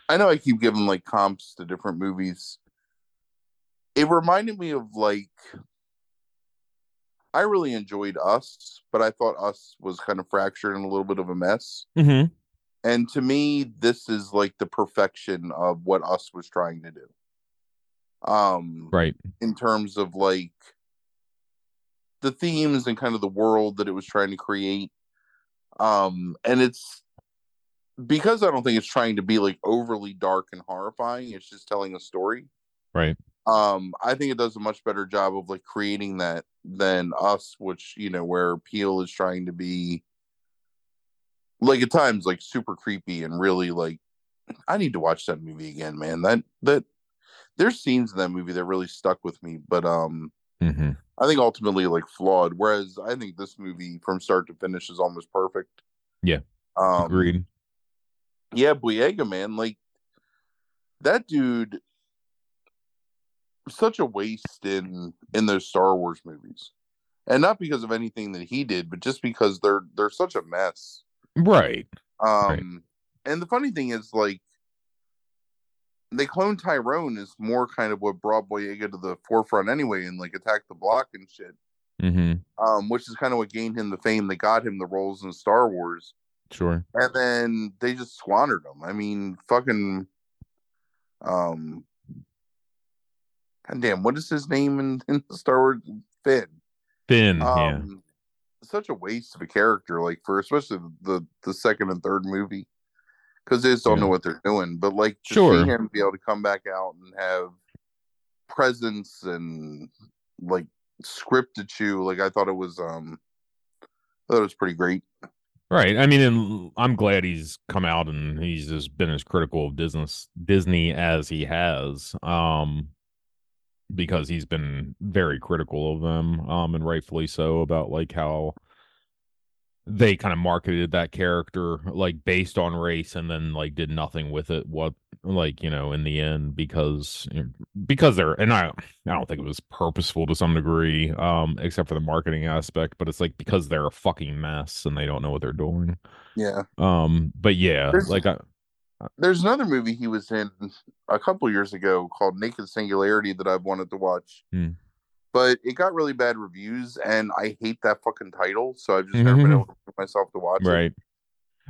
I know I keep giving like comps to different movies. It reminded me of like, I really enjoyed Us, but I thought Us was kind of fractured and a little bit of a mess. Mm-hmm. And to me, this is like the perfection of what Us was trying to do. Um, right. In terms of like the themes and kind of the world that it was trying to create. Um, and it's, because I don't think it's trying to be like overly dark and horrifying. It's just telling a story. Right. Um, I think it does a much better job of like creating that than Us, which, you know, where Peele is trying to be like at times like super creepy and really like, I need to watch that movie again, man. That that there's scenes in that movie that really stuck with me, but um, mm-hmm. I think ultimately like flawed. Whereas I think this movie from start to finish is almost perfect. Yeah. Um, Agreed. Yeah, Boyega, man, like that dude, such a waste in in those Star Wars movies, and not because of anything that he did, but just because they're they're such a mess, right? Um, right. And the funny thing is, like, They Clone Tyrone is more kind of what brought Boyega to the forefront, anyway, and like Attack the Block and shit, mm-hmm. um, which is kind of what gained him the fame that got him the roles in Star Wars. Sure. And then they just squandered them. I mean, fucking, um, goddamn, what is his name in, in Star Wars? Finn. Finn. Um, yeah. Such a waste of a character, like for especially the the second and third movie, because they just don't yeah. know what they're doing. But like, to sure, see him be able to come back out and have presence and like script to chew. Like I thought it was, um, I thought it was pretty great. Right. I mean, and I'm glad he's come out and he's just been as critical of business, Disney as he has, um, because he's been very critical of them, um, and rightfully so, about like how they kind of marketed that character like based on race and then like did nothing with it. What, like, you know, in the end, because because they're, and I, I don't think it was purposeful to some degree, um, except for the marketing aspect, but it's like because they're a fucking mess and they don't know what they're doing. Yeah. Um. But yeah, there's, like I, I, there's another movie he was in a couple years ago called Naked Singularity that I've wanted to watch, hmm. but it got really bad reviews, and I hate that fucking title, so I've just mm-hmm. never been able to get myself to watch right. it. Right.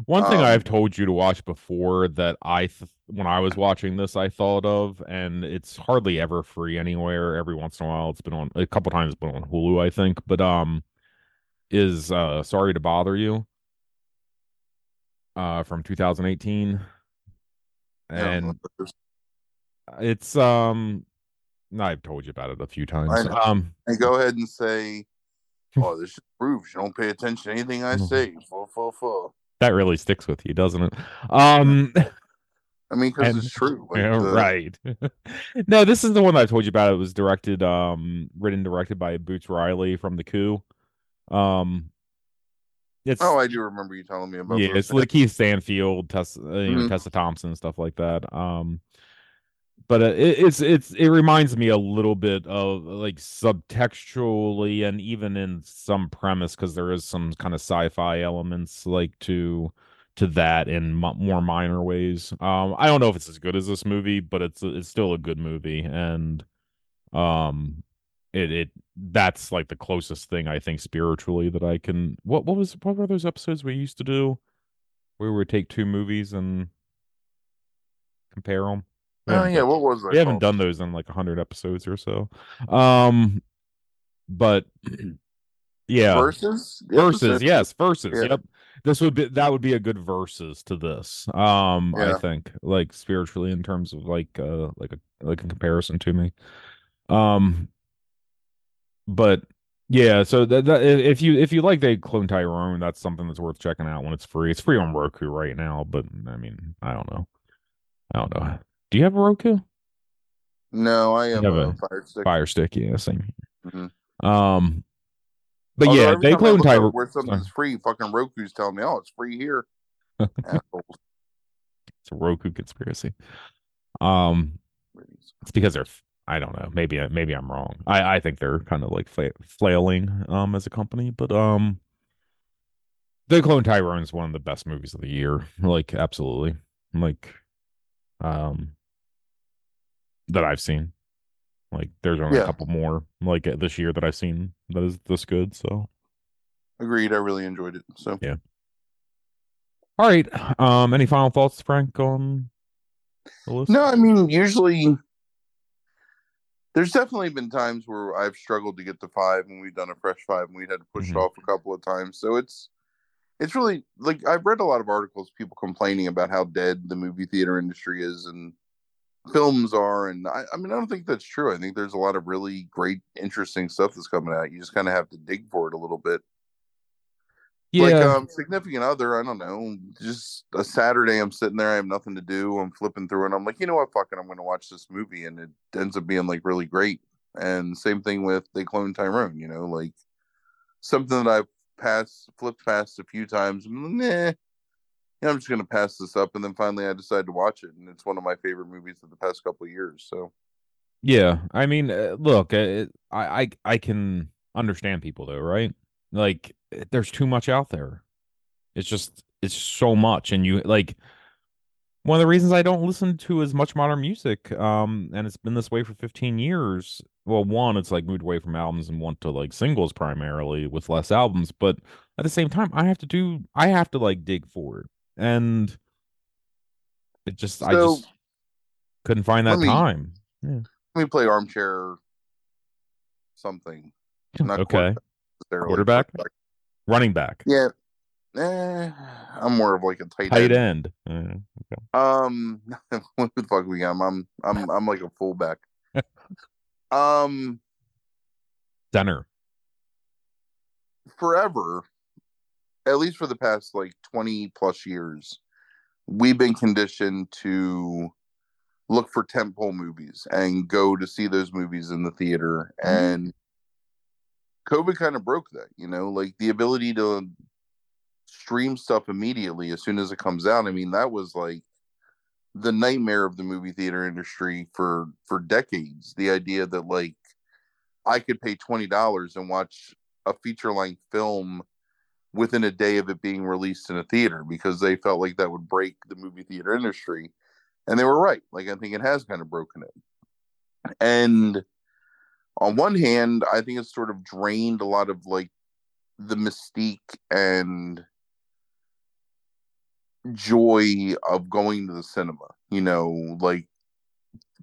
One thing um, I've told you to watch before that I, th- when I was watching this, I thought of, and it's hardly ever free anywhere. Every once in a while, it's been on a couple times, it's been on Hulu, I think. But um, is uh, Sorry to Bother You, uh, from two thousand eighteen, and it's um, I've told you about it a few times. Um, and go ahead and say, oh, this proves you don't pay attention to anything I say. Full, full, full. That really sticks with you, doesn't it? Um, I mean, because it's true. Like, yeah, the... Right. No, this is the one that I told you about. It was directed, um, written and directed by Boots Riley from The Coup. Um, it's, oh, I do remember you telling me about it. Yeah, it's like Keith Stanfield, Tessa, uh, you mm-hmm. know, Tessa Thompson, stuff like that. Um, but uh, it, it's it's it reminds me a little bit of like subtextually and even in some premise, because there is some kind of sci-fi elements like to to that in mo- more minor ways. Um, I don't know if it's as good as this movie, but it's it's still a good movie, and um, it it that's like the closest thing I think spiritually that I can. What what was what were those episodes we used to do where we would take two movies and compare them? Oh yeah, what was that? We haven't done those in like one hundred episodes or so. Um, but yeah, versus versus yes, versus. Yeah. Yep, this would be that would be a good versus to this. Um, yeah. I think like spiritually in terms of like uh like a like a comparison to me. Um, but yeah, so that, that if you if you like They Clone Tyrone, that's something that's worth checking out when it's free. It's free on Roku right now, but I mean, I don't know, I don't know. Do you have a Roku? No, I am I have a, a Fire Stick. Fire Stick, yeah, same. Mm-hmm. Um, but although yeah, They Clone Tyrone. Where something's free, fucking Roku's telling me, oh, it's free here. It's a Roku conspiracy. Um, it's because they're. I don't know. Maybe maybe I'm wrong. I, I think they're kind of like flailing um as a company, but um, They Clone Tyrone is one of the best movies of the year. Like absolutely. Like. Um, that I've seen, like there's only yeah. a couple more like this year that I've seen that is this good. So, agreed. I really enjoyed it. So yeah. All right. Um, any final thoughts, Frank, on the list? No, I mean usually there's definitely been times where I've struggled to get to five, and we've done a fresh five, and we had to push mm-hmm. it off a couple of times. So it's. It's really like I've read a lot of articles, people complaining about how dead the movie theater industry is and films are. And I, I mean, I don't think that's true. I think there's a lot of really great, interesting stuff that's coming out. You just kind of have to dig for it a little bit. Yeah. Like um, Significant Other, I don't know, just a Saturday I'm sitting there. I have nothing to do. I'm flipping through and I'm like, you know what? Fucking, I'm going to watch this movie. And it ends up being like really great. And same thing with They Clone Tyrone, you know, like something that I've pass flipped past a few times. Nah, I'm just gonna pass this up, and then finally I decided to watch it, and it's one of my favorite movies of the past couple of years. So, yeah, I mean, look, it, I, I, I can understand people though, right? Like, there's too much out there. It's just, it's so much, and you like. One of the reasons I don't listen to as much modern music, um, and it's been this way for fifteen years. Well, one, it's like moved away from albums and went to like singles primarily with less albums. But at the same time, I have to do, I have to like dig for it. And it just, so, I just couldn't find that let me, time. Yeah. Let me play armchair something. Not okay. Quarterback. Quarterback? Like, running back. Yeah. Eh, I'm more of like a tight, tight end. end. Uh, okay. Um, what the fuck we got? I'm, I'm, I'm like a fullback. um, center. Forever, at least for the past like twenty plus years, we've been conditioned to look for tentpole movies and go to see those movies in the theater. Mm-hmm. And COVID kind of broke that, you know, like the ability to stream stuff immediately as soon as it comes out. I mean, that was like the nightmare of the movie theater industry for for decades. The idea that like I could pay twenty dollars and watch a feature-length film within a day of it being released in a theater, because they felt like that would break the movie theater industry. And they were right. Like, I think it has kind of broken it. And on one hand, I think it's sort of drained a lot of like the mystique and joy of going to the cinema, you know, like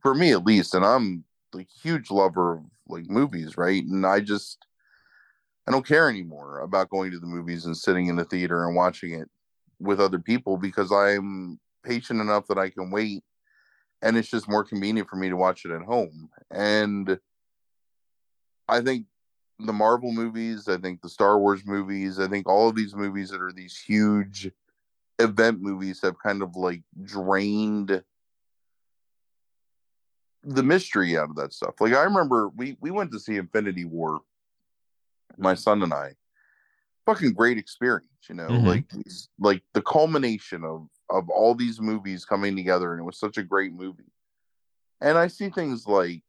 for me at least. And I'm like a huge lover of like movies, right? And I just I don't care anymore about going to the movies and sitting in the theater and watching it with other people, because I'm patient enough that I can wait, and it's just more convenient for me to watch it at home. And I think the Marvel movies, I think the Star Wars movies, I think all of these movies that are these huge event movies have kind of like drained the mystery out of that stuff. Like I remember we we went to see Infinity War, my son and I. Fucking great experience, you know. Mm-hmm. Like like the culmination of of all these movies coming together, and it was such a great movie. And I see things like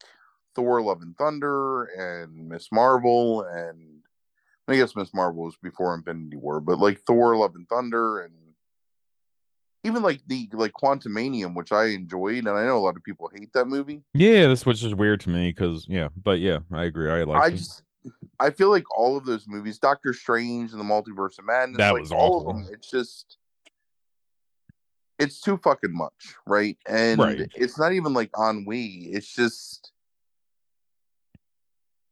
Thor: Love and Thunder and Miz Marvel, and I guess Miz Marvel was before Infinity War, but like Thor: Love and Thunder, and even like the like Quantumania, which I enjoyed, and I know a lot of people hate that movie. Yeah, this which is weird to me because yeah, but yeah, I agree. I like. I it. just I feel like all of those movies, Doctor Strange and the Multiverse of Madness, that like was all awful. Of them. It's just it's too fucking much, right? And right. It's not even like ennui. It's just,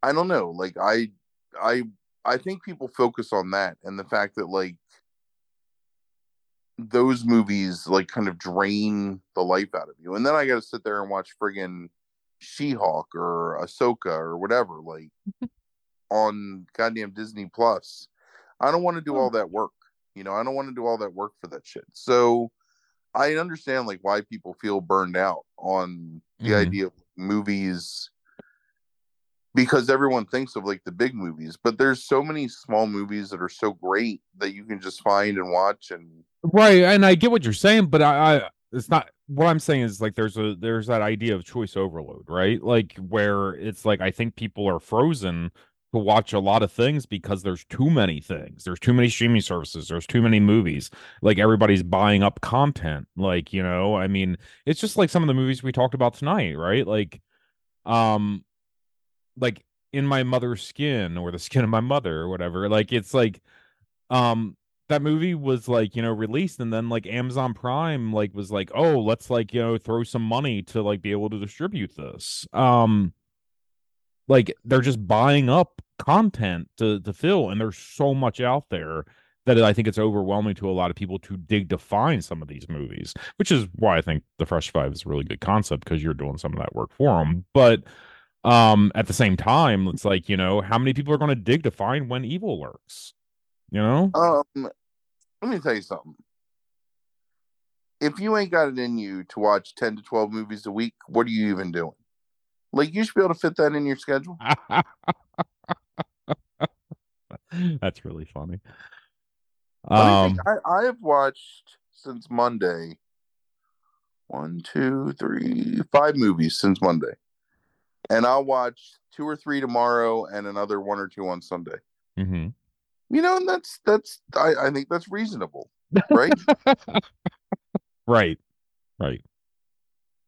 I don't know. Like I, I, I think people focus on that and the fact that like those movies like kind of drain the life out of you. And then I got to sit there and watch friggin' She-Hulk or Ahsoka or whatever, like on goddamn Disney Plus. I don't want to do all that work. You know, I don't want to do all that work for that shit. So I understand like why people feel burned out on the mm-hmm. idea of movies, because everyone thinks of like the big movies, but there's so many small movies that are so great that you can just find and watch. And right. And I get what you're saying, but I, I it's not what I'm saying is like, there's a, there's that idea of choice overload, right? Like where it's like, I think people are frozen to watch a lot of things because there's too many things. There's too many streaming services. There's too many movies. Like everybody's buying up content. Like, you know, I mean, it's just like some of the movies we talked about tonight, right? Like, um, like In My Mother's Skin or The Skin of My Mother or whatever. Like, it's like, um, that movie was like, you know, released, and then like Amazon Prime, like was like, oh, let's like, you know, throw some money to like be able to distribute this. Um, Like they're just buying up content to, to fill, and there's so much out there that I think it's overwhelming to a lot of people to dig to find some of these movies, which is why I think the Fresh Five is a really good concept, because you're doing some of that work for them. But um, at the same time, it's like, you know, how many people are going to dig to find When Evil Lurks? You know? Um, let me tell you something. If you ain't got it in you to watch ten to twelve movies a week, what are you even doing? Like, you should be able to fit that in your schedule. That's really funny. Um, I, I have watched since Monday. One, two, three, five movies since Monday. And I'll watch two or three tomorrow and another one or two on Sunday. Mm-hmm. You know, and that's, that's, I, I think that's reasonable, right? Right. Right.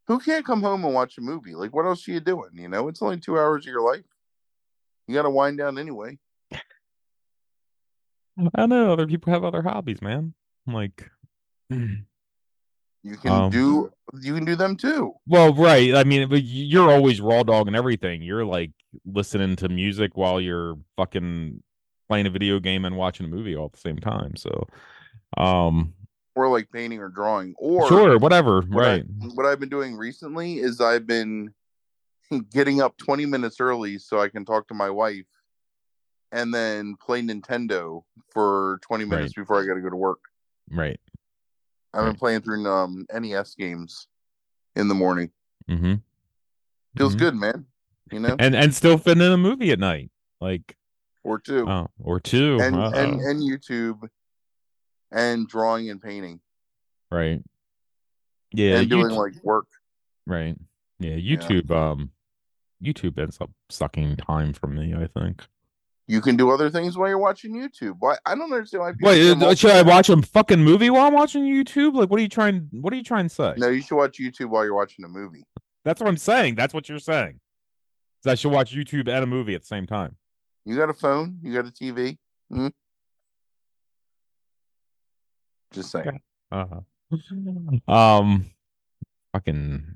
Who can't come home and watch a movie? Like, what else are you doing? You know, it's only two hours of your life. You got to wind down anyway. I know. Other people have other hobbies, man. Like, you can um, do you can do them too. Well, right. I mean, you're always raw dog and everything. You're like listening to music while you're fucking playing a video game and watching a movie all at the same time. So, um. Or like painting or drawing or sure, whatever. What right. I, what I've been doing recently is I've been getting up twenty minutes early so I can talk to my wife and then play Nintendo for twenty minutes right. before I got to go to work. Right. I've been right. playing through um, N E S games in the morning. Mm-hmm. Feels mm-hmm. good, man. You know, and, and still fitting in a movie at night, like or two oh, or two and, and, and YouTube. And drawing and painting. Right. Yeah. And doing YouTube, like work. Right. Yeah. YouTube yeah. um YouTube ends up sucking time from me, I think. You can do other things while you're watching YouTube. Why I don't understand why people Wait, uh, should I watch a fucking movie while I'm watching YouTube? Like what are you trying what are you trying to say? No, you should watch YouTube while you're watching a movie. That's what I'm saying. That's what you're saying. I should watch YouTube and a movie at the same time. You got a phone, you got a T V. Mm-hmm. Just saying. Uh-huh. Um, fucking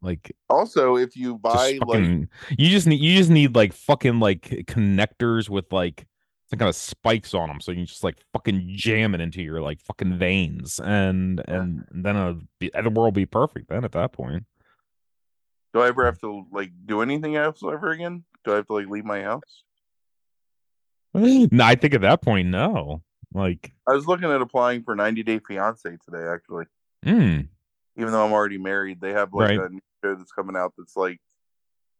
like. Also, if you buy fucking, like, you just need you just need like fucking like connectors with like some kind of spikes on them, so you can just like fucking jam it into your like fucking veins, and and then it'll be, the world will be perfect. Then at that point, do I ever have to like do anything else ever again? Do I have to like leave my house? No, I think at that point, no. Like I was looking at applying for ninety day fiance today, actually. Mm. Even though I'm already married, they have like right. a new show that's coming out that's like.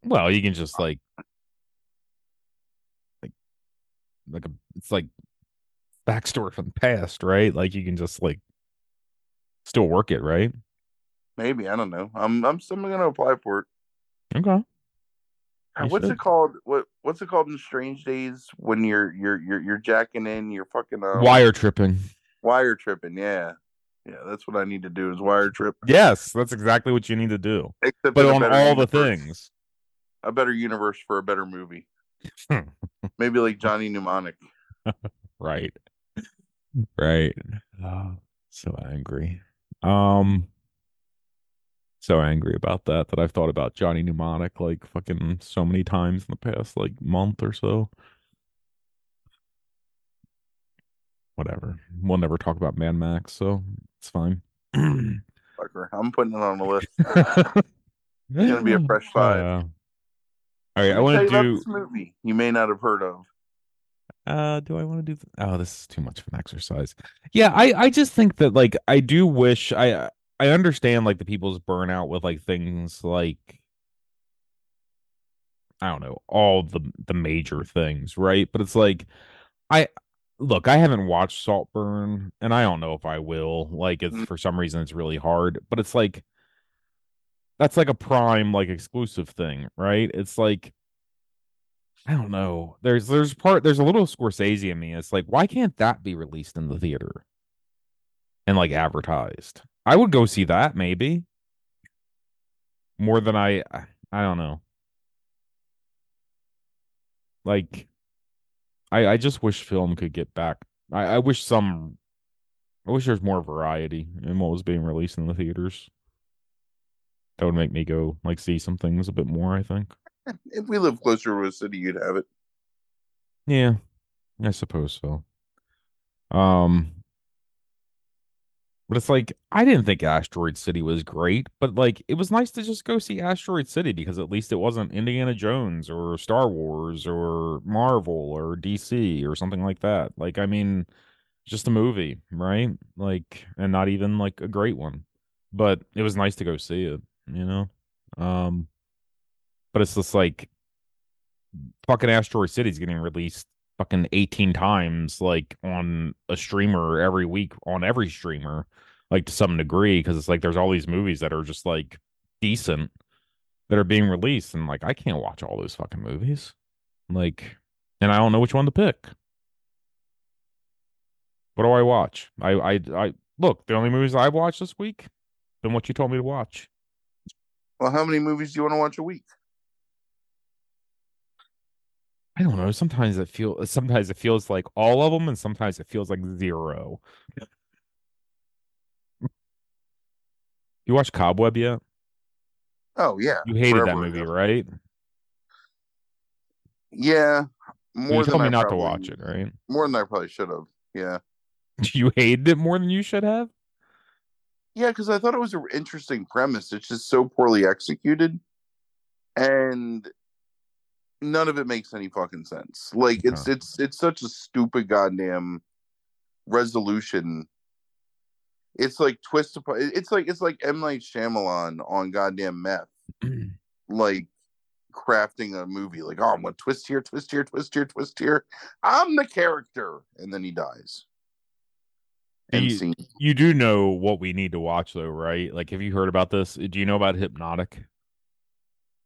Well, you can just like, like, like a it's like backstory from the past, right? Like you can just like still work it, right? Maybe I don't know. I'm I'm still gonna apply for it. Okay. You what's should. it called? What what's it called in Strange Days when you're you're you're you're jacking in your fucking um, wire tripping? Wire tripping, yeah, yeah. That's what I need to do is wire trip. Yes, that's exactly what you need to do. Except but on all universe, the things, a better universe for a better movie. Maybe like Johnny Mnemonic. Right, right. Oh, so angry. Um, so angry about that, that I've thought about Johnny Mnemonic like fucking so many times in the past like month or so. Whatever. We'll never talk about Mad Max, so it's fine. Fucker. I'm putting it on the list. It's going to be a fresh five. Uh, all right, I want to do... This movie you may not have heard of. Uh, do I want to do... Th- oh, this is too much of an exercise. Yeah, I, I just think that, like, I do wish... I I understand, like, the people's burnout with, like, things like... I don't know, all the, the major things, right? But it's like... I... Look, I haven't watched Saltburn, and I don't know if I will. Like, it's, for some reason, it's really hard. But it's like, that's like a prime, like, exclusive thing, right? It's like, I don't know. There's there's part there's a little Scorsese in me. It's like, why can't that be released in the theater and like advertised? I would go see that maybe more than I. I don't know. Like. I, I just wish film could get back. I, I wish some, I wish there's more variety in what was being released in the theaters. That would make me go like see some things a bit more, I think. If we live closer to a city, you'd have it. Yeah, I suppose so. Um, but it's like, I didn't think Asteroid City was great, but like it was nice to just go see Asteroid City because at least it wasn't Indiana Jones or Star Wars or Marvel or D C or something like that. Like, I mean, just a movie, right? Like, and not even like a great one, but it was nice to go see it, you know? Um, but it's just like fucking Asteroid City is getting released fucking eighteen times like on a streamer every week on every streamer like to some degree because it's like there's all these movies that are just like decent that are being released and like I can't watch all those fucking movies like and I don't know which one to pick. What do I watch? I I, I look the only movies I watched this week been what you told me to watch. Well, how many movies do you want to watch a week? I don't know. Sometimes it feels sometimes it feels like all of them and sometimes it feels like zero. You watch Cobweb yet? Oh, yeah. You hated Forever that movie, ago. Right? Yeah. More you than told me I not probably, to watch it, right? More than I probably should have. Yeah. You hated it more than you should have? Yeah, because I thought it was an interesting premise. It's just so poorly executed. And... none of it makes any fucking sense. Like it's no. it's it's such a stupid goddamn resolution. It's like twist upon. It's like it's like M. Night Shyamalan on goddamn meth, like crafting a movie. Like, oh, I'm gonna twist here, twist here, twist here, twist here. I'm the character, and then he dies. And you, scene. You do know what we need to watch, though, right? Like, have you heard about this? Do you know about Hypnotic?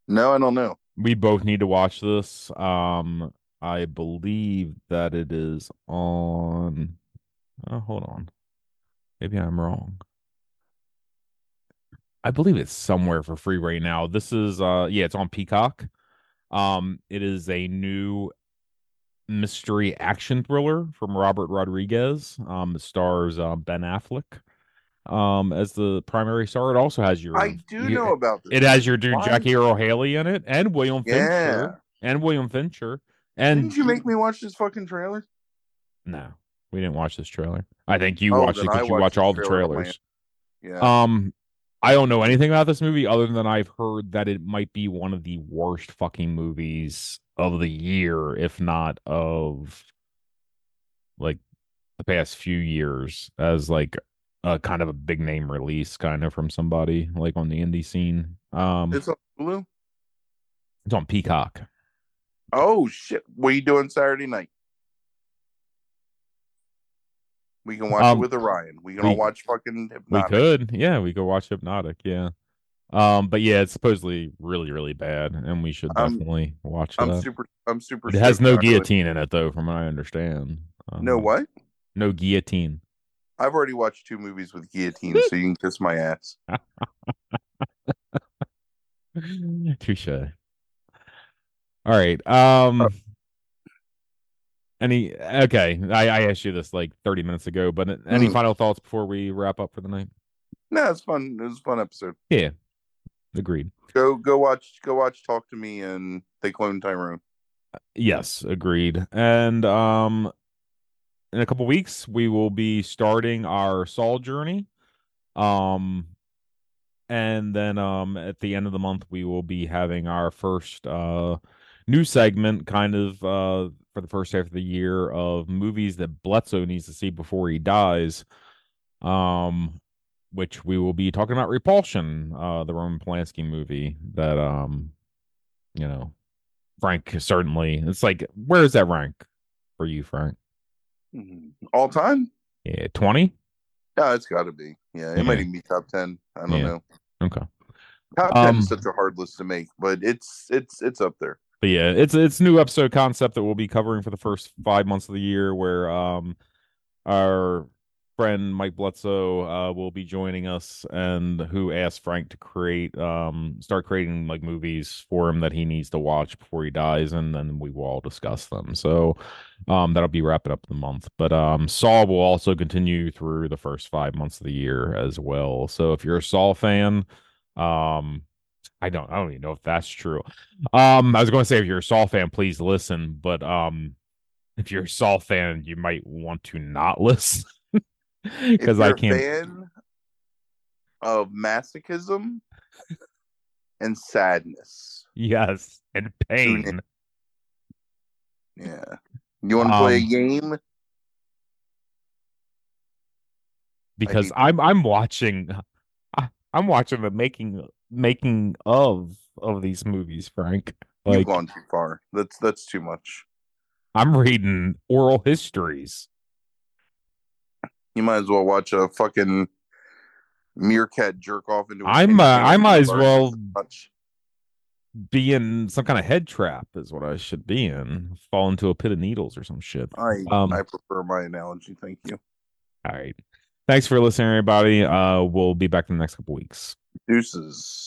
No, I don't know. We both need to watch this. Um, I believe that it is on... Oh, hold on. Maybe I'm wrong. I believe it's somewhere for free right now. This is... Uh, yeah, it's on Peacock. Um, it is a new mystery action thriller from Robert Rodriguez. Um, it stars uh, Ben Affleck um as the primary star. It also has your I do you, know about this. It has your dude Jackie Earl Haley in it and William yeah. Fincher and William Fincher and didn't you make me watch this fucking trailer? No, we didn't watch this trailer. I think you oh, watched it because you watch all the trailers. Yeah. Um, I don't know anything about this movie other than I've heard that it might be one of the worst fucking movies of the year, if not of like the past few years, as like Uh, kind of a big name release kind of from somebody like on the indie scene. Um, it's on Hulu? It's on Peacock. Oh shit. What are you doing Saturday night? We can watch um, it with Orion. We can we, all watch fucking Hypnotic. We could. Yeah, we could watch Hypnotic, yeah. Um, but yeah, it's supposedly really, really bad and we should definitely I'm, watch I'm that. super I'm super It has no guillotine in it though, from what I understand. Um, no what? No guillotine. I've already watched two movies with guillotines, so you can kiss my ass. Touché. All right. Um, oh. Any okay? I, I asked you this like thirty minutes ago, but any mm. final thoughts before we wrap up for the night? No, it's fun. It was a fun episode. Yeah, agreed. Go go watch go watch Talk to Me and They Clone Tyrone. Yes, agreed. And um, in a couple weeks we will be starting our Saul journey. Um, and then um, at the end of the month we will be having our first uh new segment, kind of uh for the first half of the year, of movies that Bledsoe needs to see before he dies. Um. Which we will be talking about Repulsion, uh, the Roman Polanski movie that, um, you know, Frank certainly. It's like, where is that rank for you, Frank? All time? Yeah, twenty? No, it's got to be. Yeah, it yeah. might even be top ten. I don't yeah. know. Okay. Top ten um, is such a hard list to make, but it's it's it's up there. But yeah, it's it's new episode concept that we'll be covering for the first five months of the year, where um our friend Mike Bledsoe uh, will be joining us, and who asked Frank to create, um, start creating like movies for him that he needs to watch before he dies, and then we will all discuss them. So um, that'll be wrapping up the month. But um, Saul will also continue through the first five months of the year as well. So if you're a Saul fan, um, I don't, I don't even know if that's true. Um, I was going to say if you're a Saul fan, please listen, but um, if you're a Saul fan, you might want to not listen. Because I can't. If you're a fan of masochism and sadness, yes, and pain. Yeah, you want to um, play a game? Because I'm I'm watching, I, I'm watching the making making of of these movies, Frank. Like, you've gone too far. That's that's too much. I'm reading oral histories. You might as well watch a fucking meerkat jerk off into. A I'm. Uh, I might as well be in some kind of head trap. Is what I should be in. Fall into a pit of needles or some shit. I um, I prefer my analogy. Thank you. All right. Thanks for listening, everybody. Uh, we'll be back in the next couple weeks. Deuces.